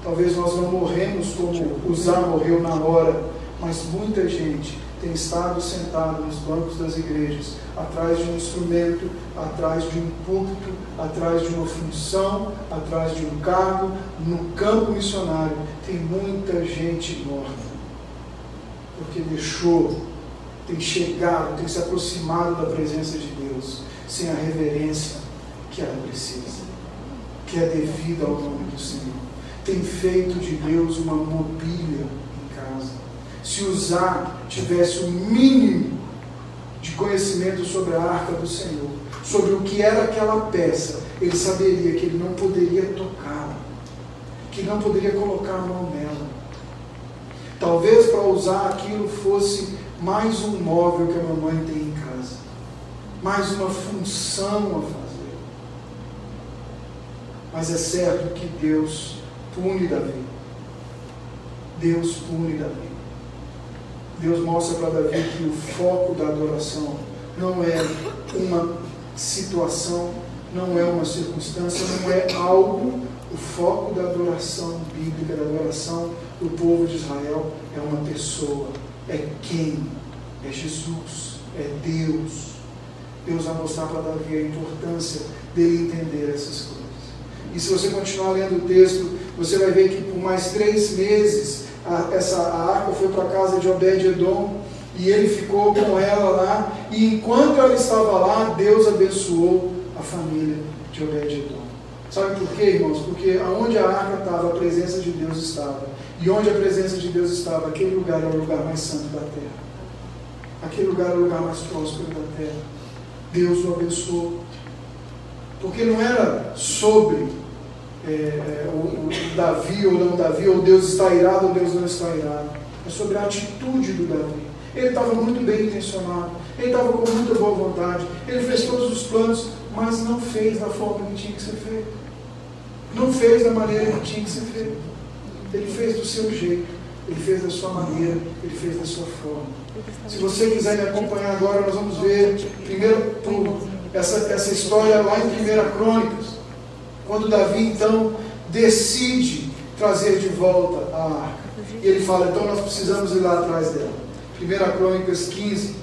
Talvez nós não morremos como Uzá morreu na hora, mas muita gente tem estado sentado nos bancos das igrejas, atrás de um instrumento, atrás de um púlpito, atrás de uma função, atrás de um cargo, no campo missionário. Tem muita gente morta, porque deixou, tem chegado, tem se aproximado da presença de Deus, sem a reverência que ela precisa, que é devida ao nome do Senhor. Tem feito de Deus uma mobília em casa. Se Uzá tivesse o mínimo de conhecimento sobre a arca do Senhor, sobre o que era aquela peça, ele saberia que ele não poderia tocá-la, que não poderia colocar a mão nela. Talvez para Uzá aquilo fosse mais um móvel que a mamãe tem em casa, mais uma função a fazer. Mas é certo que Deus pune Davi. Deus pune Davi. Deus mostra para Davi que o foco da adoração não é uma situação, não é uma circunstância, não é algo. O foco da adoração bíblica, da adoração do povo de Israel, é uma pessoa. É quem? É Jesus. É Deus. Deus vai mostrar para Davi a importância dele entender essas coisas. E se você continuar lendo o texto, você vai ver que por mais 3 meses a arca foi para a casa de Obed-Edom e ele ficou com ela lá. E enquanto ela estava lá, Deus abençoou a família de Obed-Edom. Sabe por quê, irmãos? Porque onde a arca estava, a presença de Deus estava. E onde a presença de Deus estava, aquele lugar é o lugar mais santo da terra. Aquele lugar é o lugar mais próspero da terra. Deus o abençoou. Porque não era sobre o Davi ou não Davi, ou Deus está irado ou Deus não está irado. É sobre a atitude do Davi. Ele estava muito bem intencionado, ele estava com muita boa vontade, ele fez todos os planos, mas não fez da forma que tinha que ser feito. Não fez da maneira que tinha que ser feito. Ele fez do seu jeito, ele fez da sua maneira, ele fez da sua forma. Se você quiser me acompanhar agora, nós vamos ver primeiro por essa história lá em 1 Crônicas, quando Davi então decide trazer de volta a arca. E ele fala, então nós precisamos ir lá atrás dela. 1 Crônicas 15.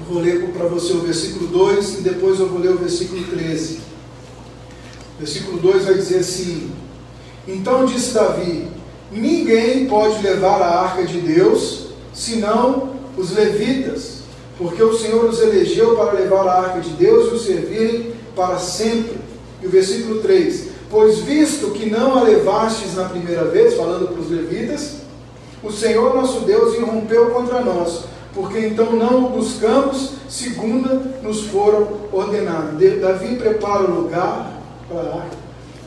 Eu vou ler para você o versículo 2 e depois eu vou ler o versículo 13. O versículo 2 vai dizer assim: então disse Davi, ninguém pode levar a arca de Deus, senão os levitas, porque o Senhor os elegeu para levar a arca de Deus e os servirem para sempre. E o versículo 3, pois visto que não a levastes na primeira vez, falando para os levitas, o Senhor nosso Deus irrompeu contra nós, porque então não o buscamos, segundo nos foram ordenados. Davi prepara o lugar para a arca,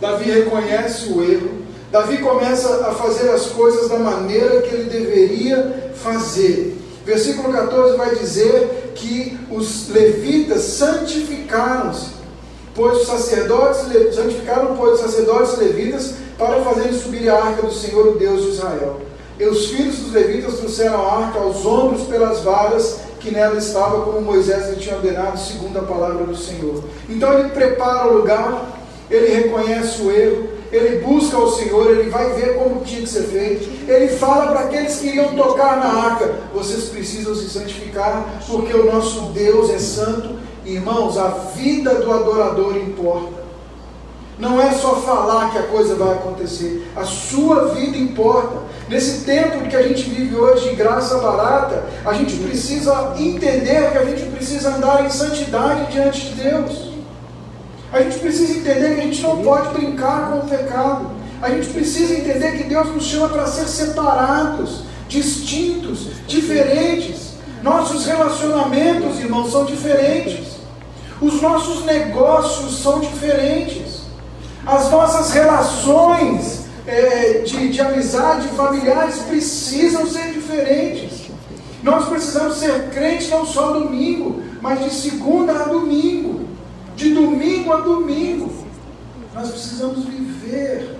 Davi reconhece o erro, Davi começa a fazer as coisas da maneira que ele deveria fazer. Versículo 14 vai dizer que os levitas santificaram-se, pois os sacerdotes levitas para fazerem subir a arca do Senhor, o Deus de Israel. E os filhos dos levitas trouxeram a arca aos ombros pelas varas que nela estava, como Moisés lhe tinha ordenado, segundo a palavra do Senhor. Então ele prepara o lugar, ele reconhece o erro, ele busca o Senhor, ele vai ver como tinha que ser feito, ele fala para aqueles que iriam tocar na arca, vocês precisam se santificar, porque o nosso Deus é santo. Irmãos, a vida do adorador importa, não é só falar que a coisa vai acontecer, a sua vida importa. Nesse tempo que a gente vive hoje de graça barata, a gente precisa entender que a gente precisa andar em santidade diante de Deus. A gente precisa entender que a gente não pode brincar com o pecado. A gente precisa entender que Deus nos chama para ser separados, distintos, diferentes. Nossos relacionamentos, irmãos, são diferentes. Os nossos negócios são diferentes. As nossas relações de amizade, familiares, precisam ser diferentes. Nós precisamos ser crentes não só domingo, mas de segunda a domingo, de domingo a domingo. Nós precisamos viver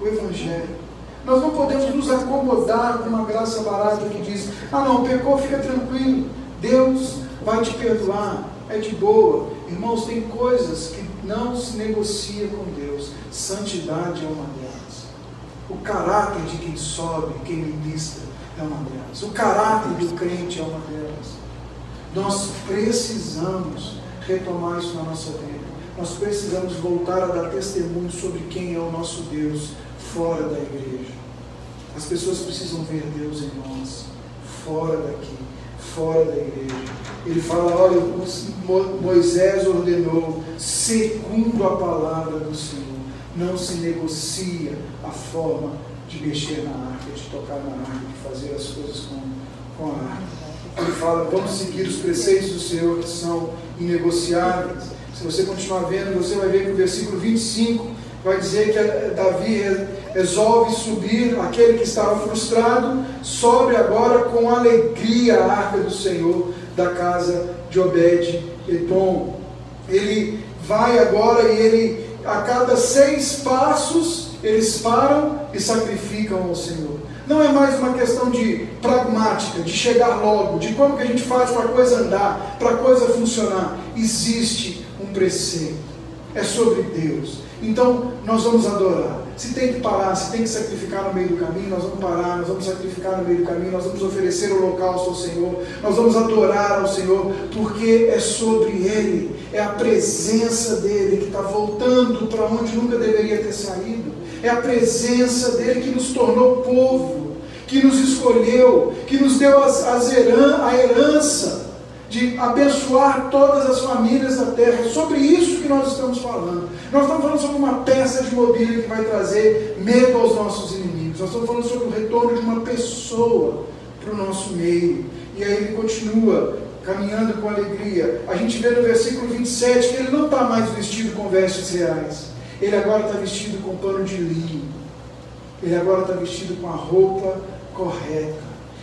o Evangelho. Nós não podemos nos acomodar com uma graça barata que diz: ah não, pecou, fica tranquilo, Deus vai te perdoar, é de boa. Irmãos, tem coisas que não se negocia com Deus. Santidade é uma delas. O caráter de quem sobe, quem ministra, é uma delas. O caráter do crente é uma delas. Nós precisamos retomar isso na nossa vida. Nós precisamos voltar a dar testemunho sobre quem é o nosso Deus fora da igreja. As pessoas precisam ver Deus em nós, fora daqui, fora da igreja. Ele fala: olha, Moisés ordenou, segundo a palavra do Senhor. Não se negocia a forma de mexer na arca, de tocar na arca, de fazer as coisas com a arca. Ele fala: vamos seguir os preceitos do Senhor, que são inegociáveis. Se você continuar vendo, você vai ver que o versículo 25 vai dizer que Davi resolve subir, aquele que estava frustrado, sobe agora com alegria a arca do Senhor da casa de Obed-Edom. Ele vai agora e ele, a cada 6 passos, eles param e sacrificam ao Senhor. Não é mais uma questão de pragmática, de chegar logo, de como que a gente faz para a coisa andar, para a coisa funcionar. Existe um preceito. É sobre Deus. Então, nós vamos adorar. Se tem que parar, se tem que sacrificar no meio do caminho, nós vamos parar, nós vamos sacrificar no meio do caminho, nós vamos oferecer o holocausto ao Senhor, nós vamos adorar ao Senhor, porque é sobre Ele, é a presença dEle que está voltando para onde nunca deveria ter saído, é a presença dEle que nos tornou povo, que nos escolheu, que nos deu a herança de abençoar todas as famílias da terra. É sobre isso que nós estamos falando. Nós estamos falando sobre uma peça de mobília que vai trazer medo aos nossos inimigos. Nós estamos falando sobre o retorno de uma pessoa para o nosso meio. E aí ele continua caminhando com alegria. A gente vê no versículo 27 que ele não está mais vestido com vestes reais. Ele agora está vestido com pano de linho. Ele agora está vestido com a roupa correta.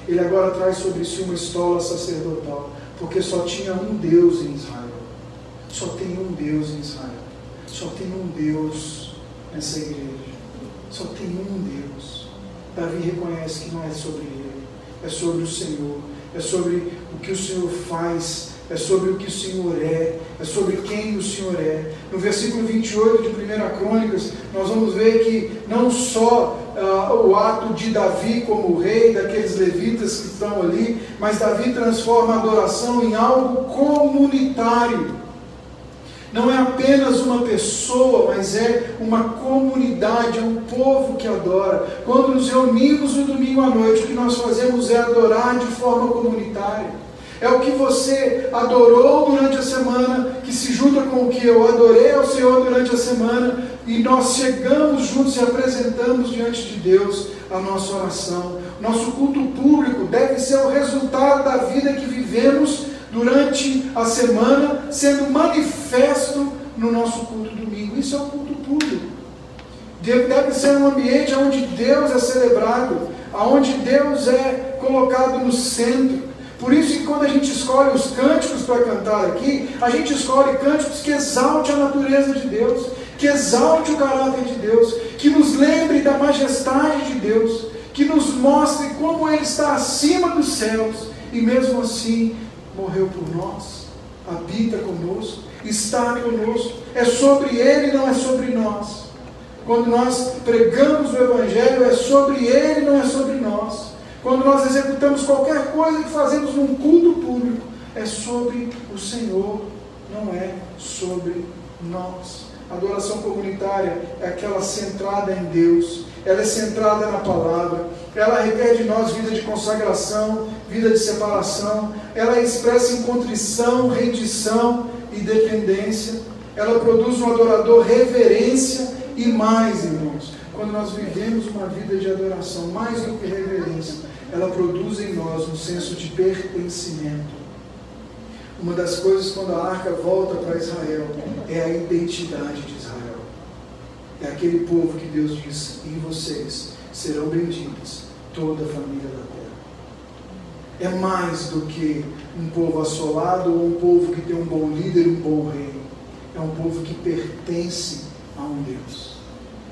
Ele agora traz sobre si uma estola sacerdotal. Porque só tinha um Deus em Israel. Só tem um Deus em Israel. Só tem um Deus nessa igreja. Só tem um Deus. Davi reconhece que não é sobre ele. É sobre o Senhor. É sobre o que o Senhor faz. É sobre o que o Senhor é. É sobre quem o Senhor é. No versículo 28 de 1 Crônicas, nós vamos ver que não só o ato de Davi como rei, daqueles levitas que estão ali, mas Davi transforma a adoração em algo comunitário. Não é apenas uma pessoa, mas é uma comunidade, é um povo que adora. Quando nos reunimos no domingo à noite, o que nós fazemos é adorar de forma comunitária. É o que você adorou durante a semana, que se junta com o que eu adorei ao Senhor durante a semana, e nós chegamos juntos e apresentamos diante de Deus a nossa oração. Nosso culto público deve ser o resultado da vida que vivemos durante a semana, sendo manifesto no nosso culto domingo. Isso é o culto público. Deve ser um ambiente onde Deus é celebrado, onde Deus é colocado no centro. Por isso que quando a gente escolhe os cânticos para cantar aqui, a gente escolhe cânticos que exalte a natureza de Deus, que exalte o caráter de Deus, que nos lembre da majestade de Deus, que nos mostre como Ele está acima dos céus, e mesmo assim morreu por nós, habita conosco, está conosco. É sobre Ele, não é sobre nós. Quando nós pregamos o Evangelho, é sobre Ele, não é sobre nós. Quando nós executamos qualquer coisa que fazemos num culto público, é sobre o Senhor, não é sobre nós. A adoração comunitária é aquela centrada em Deus, ela é centrada na palavra, ela requer de nós vida de consagração, vida de separação, ela expressa em contrição, rendição e dependência, ela produz um adorador reverência e mais, irmãos. Quando nós vivemos uma vida de adoração, mais do que reverência, ela produz em nós um senso de pertencimento. Uma das coisas quando a arca volta para Israel é a identidade de Israel. É aquele povo que Deus diz: em vocês serão benditas toda a família da terra. É mais do que um povo assolado ou um povo que tem um bom líder, um bom rei. É um povo que pertence a um Deus.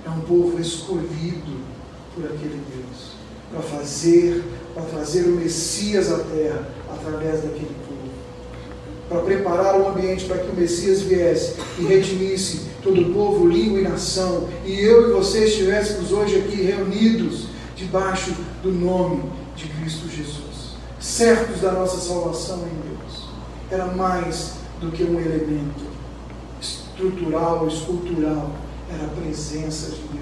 É um povo escolhido por aquele Deus para trazer o Messias à terra através daquele povo, para preparar o ambiente para que o Messias viesse e redimisse todo povo, língua e nação, e eu e vocês estivéssemos hoje aqui reunidos debaixo do nome de Cristo Jesus, certos da nossa salvação em Deus. Era mais do que um elemento estrutural, escultural, era a presença de Deus,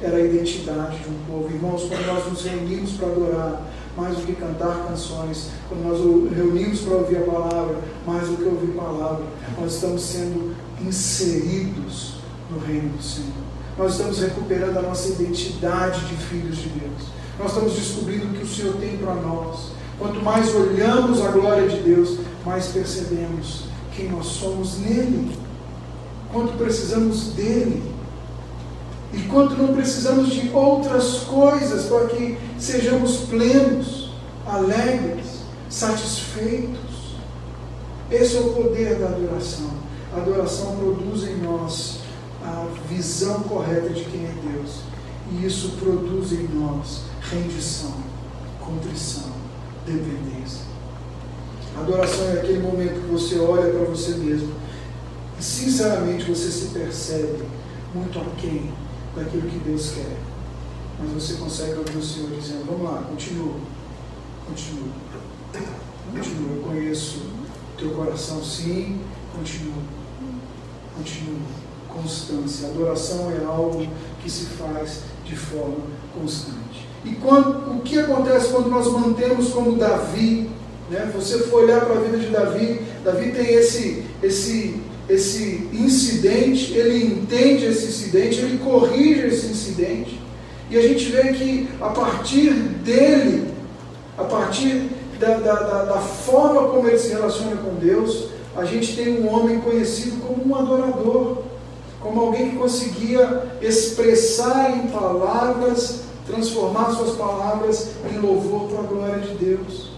era a identidade de um povo. Irmãos, quando nós nos reunimos para adorar, mais do que cantar canções, quando nós nos reunimos para ouvir a palavra, mais do que ouvir a palavra, nós estamos sendo inseridos no reino do Senhor. Nós estamos recuperando a nossa identidade de filhos de Deus. Nós estamos descobrindo o que o Senhor tem para nós. Quanto mais olhamos a glória de Deus, mais percebemos quem nós somos nele, quanto precisamos dele e quanto não precisamos de outras coisas para que sejamos plenos, alegres, satisfeitos. Esse é o poder da adoração. A adoração produz em nós a visão correta de quem é Deus, e isso produz em nós rendição, contrição, dependência. A adoração é aquele momento que você olha para você mesmo e sinceramente você se percebe muito aquém daquilo que Deus quer, mas você consegue ouvir o Senhor dizendo: vamos lá, continua, eu conheço o teu coração, sim, continua, constância. A adoração é algo que se faz de forma constante. E o que acontece quando nós mantemos como Davi, né? Você for olhar para a vida de Davi, Davi tem esse incidente, ele entende esse incidente, ele corrige esse incidente, e a gente vê que a partir dele, a partir da forma como ele se relaciona com Deus, a gente tem um homem conhecido como um adorador, como alguém que conseguia expressar em palavras, transformar suas palavras em louvor para a glória de Deus.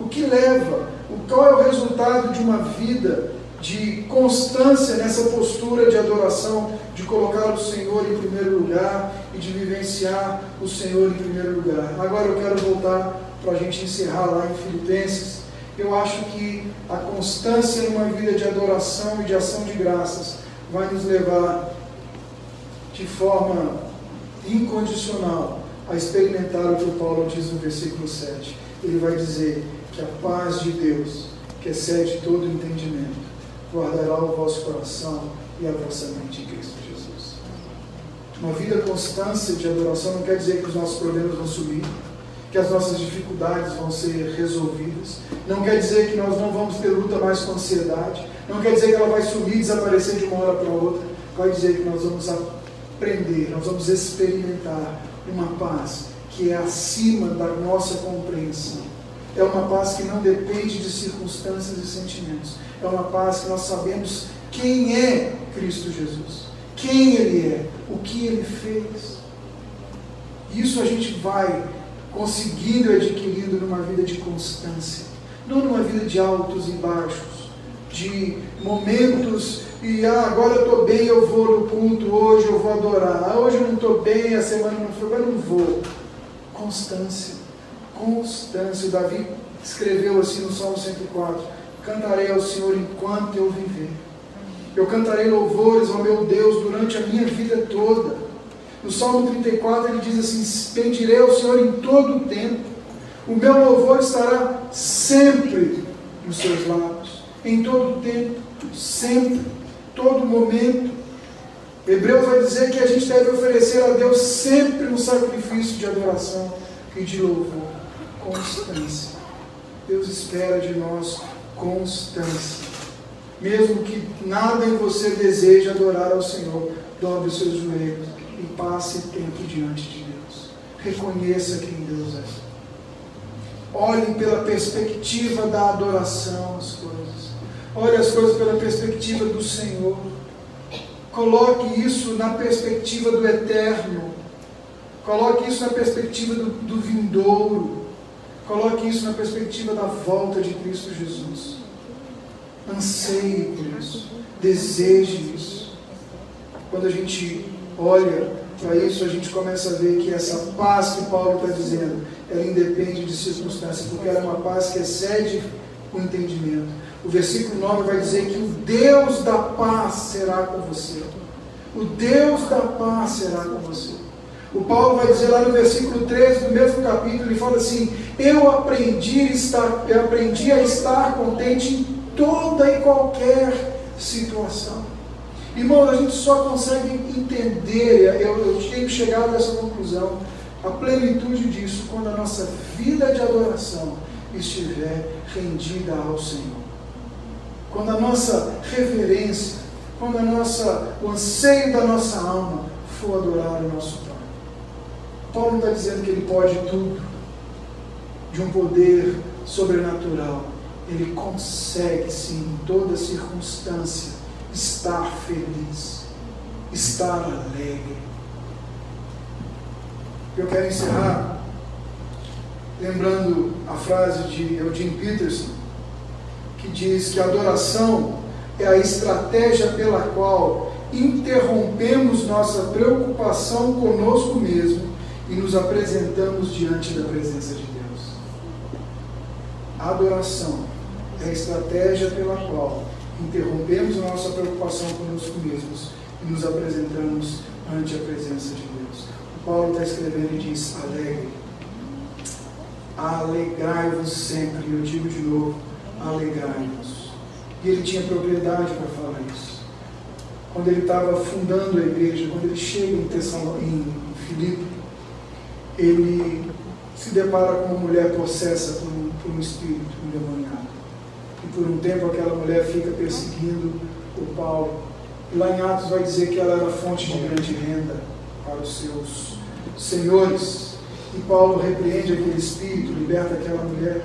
O que leva, qual é o resultado de uma vida de constância nessa postura de adoração, de colocar o Senhor em primeiro lugar e de vivenciar o Senhor em primeiro lugar? Agora eu quero voltar para a gente encerrar lá em Filipenses. Eu acho que a constância em uma vida de adoração e de ação de graças vai nos levar de forma incondicional a experimentar o que Paulo diz no versículo 7. Ele vai dizer que a paz de Deus, que excede todo entendimento, guardará o vosso coração e a vossa mente em Cristo Jesus. Uma vida constante de adoração não quer dizer que os nossos problemas vão sumir, que as nossas dificuldades vão ser resolvidas, não quer dizer que nós não vamos ter luta mais com ansiedade, não quer dizer que ela vai sumir e desaparecer de uma hora para outra. Vai dizer que nós vamos aprender, nós vamos experimentar uma paz que é acima da nossa compreensão. É uma paz que não depende de circunstâncias e sentimentos. É uma paz que nós sabemos quem é Cristo Jesus, quem Ele é, o que Ele fez. Isso a gente vai conseguindo e adquirindo numa vida de constância, não numa vida de altos e baixos, de momentos e agora eu estou bem, eu vou no culto, hoje eu vou adorar, hoje eu não estou bem, a semana não foi, eu não vou. Constância. Davi escreveu assim no Salmo 104: cantarei ao Senhor enquanto eu viver. Eu cantarei louvores ao meu Deus durante a minha vida toda. No Salmo 34 ele diz assim: bendirei ao Senhor em todo o tempo. O meu louvor estará sempre nos seus lábios. Em todo o tempo, sempre, todo momento. Hebreus vai dizer que a gente deve oferecer a Deus sempre um sacrifício de adoração e de louvor. Constância. Deus espera de nós constância. Mesmo que nada em você deseje adorar ao Senhor, dobre os seus joelhos e passe tempo diante de Deus. Reconheça quem Deus é. Olhe pela perspectiva da adoração as coisas. Olhe as coisas pela perspectiva do Senhor. Coloque isso na perspectiva do eterno. Coloque isso na perspectiva do vindouro. Coloque isso na perspectiva da volta de Cristo Jesus. Anseie por isso. Deseje isso. Quando a gente olha para isso, a gente começa a ver que essa paz que Paulo está dizendo, ela independe de circunstâncias, porque ela é uma paz que excede o entendimento. O versículo 9 vai dizer que o Deus da paz será com você. O Deus da paz será com você. O Paulo vai dizer lá no versículo 13 do mesmo capítulo, ele fala assim: eu aprendi a estar contente em toda e qualquer situação. Irmãos, a gente só consegue entender, eu tenho chegado a essa conclusão, a plenitude disso, quando a nossa vida de adoração estiver rendida ao Senhor. Quando a nossa reverência, quando o anseio da nossa alma for adorar o nosso Pai. Paulo está dizendo que ele pode tudo, de um poder sobrenatural. Ele consegue, sim, em toda circunstância, estar feliz, estar alegre. Eu quero encerrar lembrando a frase de Eugene Peterson, que diz que a adoração é a estratégia pela qual interrompemos nossa preocupação conosco mesmo e nos apresentamos diante da presença de Deus. A adoração é a estratégia pela qual interrompemos a nossa preocupação conosco mesmos e nos apresentamos ante a presença de Deus. O Paulo está escrevendo e diz: alegre, alegrai-vos sempre, eu digo de novo, alegrai-vos. E ele tinha propriedade para falar isso. Quando ele estava fundando a igreja, quando ele chega em Filipe, ele se depara com uma mulher possessa por um espírito endemoniado. E por um tempo aquela mulher fica perseguindo o Paulo. E lá em Atos vai dizer que ela era fonte de grande renda para os seus senhores. E Paulo repreende aquele espírito, liberta aquela mulher.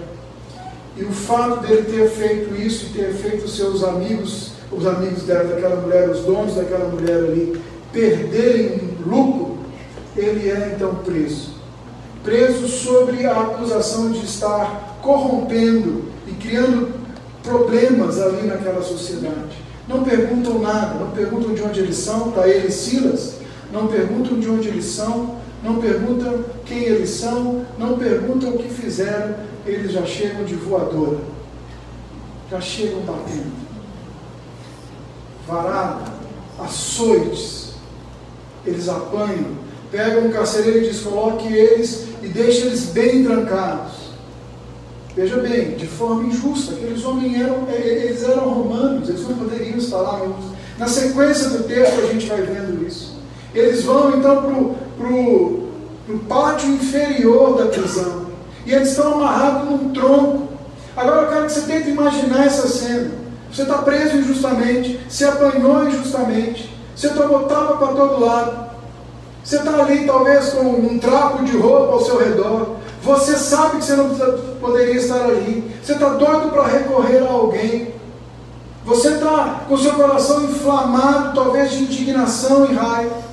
E o fato dele ter feito isso e ter feito seus amigos, os amigos daquela mulher, os donos daquela mulher ali, perderem lucro, ele é então preso. Preso sobre a acusação de estar corrompendo e criando problemas ali naquela sociedade. Não perguntam nada, não perguntam de onde eles são, para ele e Silas, não perguntam de onde eles são, não perguntam quem eles são, não perguntam o que fizeram, eles já chegam de voadora, já chegam batendo, varada, açoites, eles apanham, pegam um carcereiro e diz: coloque eles e deixe eles bem trancados. Veja bem, de forma injusta, aqueles homens eram romanos, eles não poderiam estar lá. Na sequência do texto a gente vai vendo isso. Eles vão então para o pátio inferior da prisão, e eles estão amarrados num tronco. Agora eu quero que você tente imaginar essa cena. Você está preso injustamente, se apanhou injustamente, você tomou tapa para todo lado, você está ali talvez com um trapo de roupa ao seu redor, você sabe que você não poderia estar ali, você está doido para recorrer a alguém, você está com seu coração inflamado, talvez de indignação e raiva.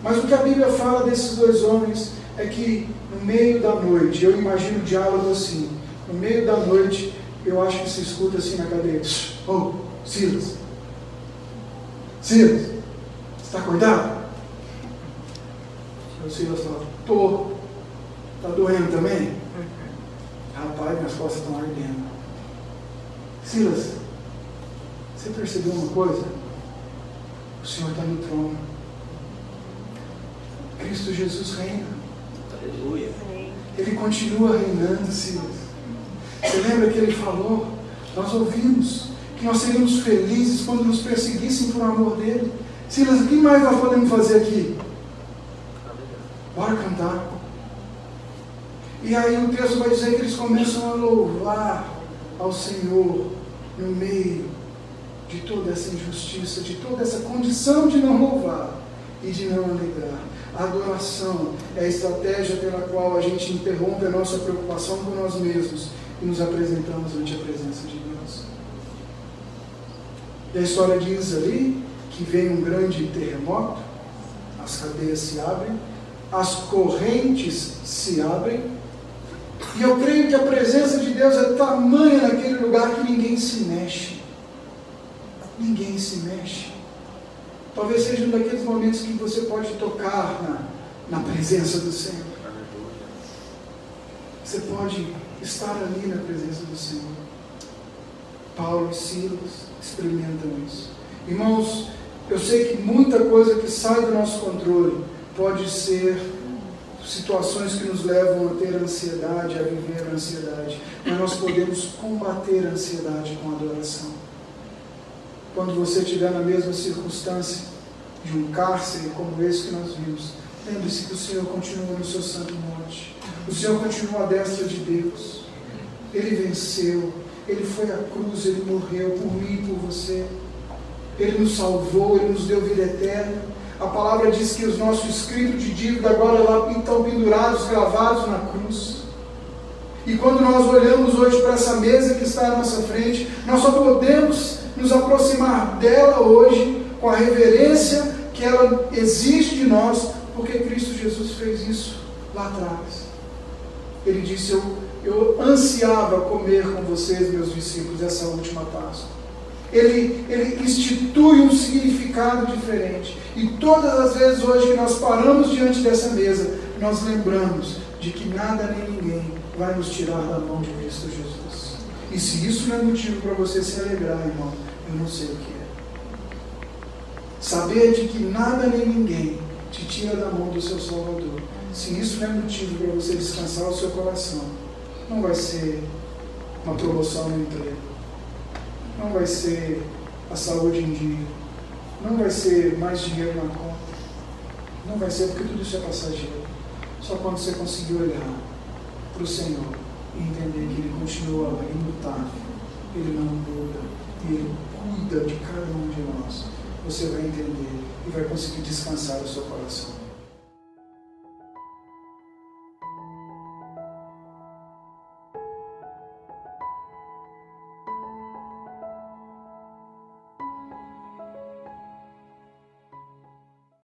Mas o que a Bíblia fala desses dois homens é que no meio da noite, eu imagino o diálogo assim, no meio da noite, eu acho que se escuta assim na cadeia: oh, Silas, você está acordado? O Silas fala: tô. Está doendo também? Rapaz, minhas costas estão ardendo. Silas, você percebeu uma coisa? O Senhor está no trono. Cristo Jesus reina. Aleluia. Ele continua reinando, Silas. Você lembra que ele falou? Nós ouvimos que nós seríamos felizes quando nos perseguissem por amor dele. Silas, o que mais nós podemos fazer aqui? Bora cantar. E aí o texto vai dizer que eles começam a louvar ao Senhor no meio de toda essa injustiça, de toda essa condição de não louvar e de não alegrar. A adoração é a estratégia pela qual a gente interrompe a nossa preocupação com nós mesmos e nos apresentamos ante a presença de Deus. E a história diz ali que vem um grande terremoto, as cadeias se abrem, as correntes se abrem, e eu creio que a presença de Deus é tamanha naquele lugar que ninguém se mexe. Ninguém se mexe. Talvez seja um daqueles momentos que você pode tocar na presença do Senhor. Você pode estar ali na presença do Senhor. Paulo e Silas experimentam isso. Irmãos, eu sei que muita coisa que sai do nosso controle pode ser situações que nos levam a ter ansiedade, a viver a ansiedade. Mas nós podemos combater a ansiedade com adoração. Quando você estiver na mesma circunstância de um cárcere como esse que nós vimos, lembre-se que o Senhor continua no seu santo monte. O Senhor continua à destra de Deus. Ele venceu. Ele foi à cruz. Ele morreu por mim e por você. Ele nos salvou. Ele nos deu vida eterna. A palavra diz que os nossos escritos de dívida agora lá estão pendurados, gravados na cruz. E quando nós olhamos hoje para essa mesa que está à nossa frente, nós só podemos nos aproximar dela hoje com a reverência que ela exige de nós, porque Cristo Jesus fez isso lá atrás. Ele disse, eu ansiava comer com vocês, meus discípulos, essa última Páscoa. Ele institui um significado diferente. E todas as vezes hoje que nós paramos diante dessa mesa, nós lembramos de que nada nem ninguém vai nos tirar da mão de Cristo Jesus. E se isso não é motivo para você se alegrar, irmão, eu não sei o que é. Saber de que nada nem ninguém te tira da mão do seu Salvador. Se isso não é motivo para você descansar o seu coração, não vai ser uma promoção no emprego. Não vai ser a saúde em dia, não vai ser mais dinheiro na conta, não vai ser, porque tudo isso é passageiro. Só quando você conseguir olhar para o Senhor e entender que Ele continua imutável, Ele não muda, Ele cuida de cada um de nós, você vai entender e vai conseguir descansar o seu coração.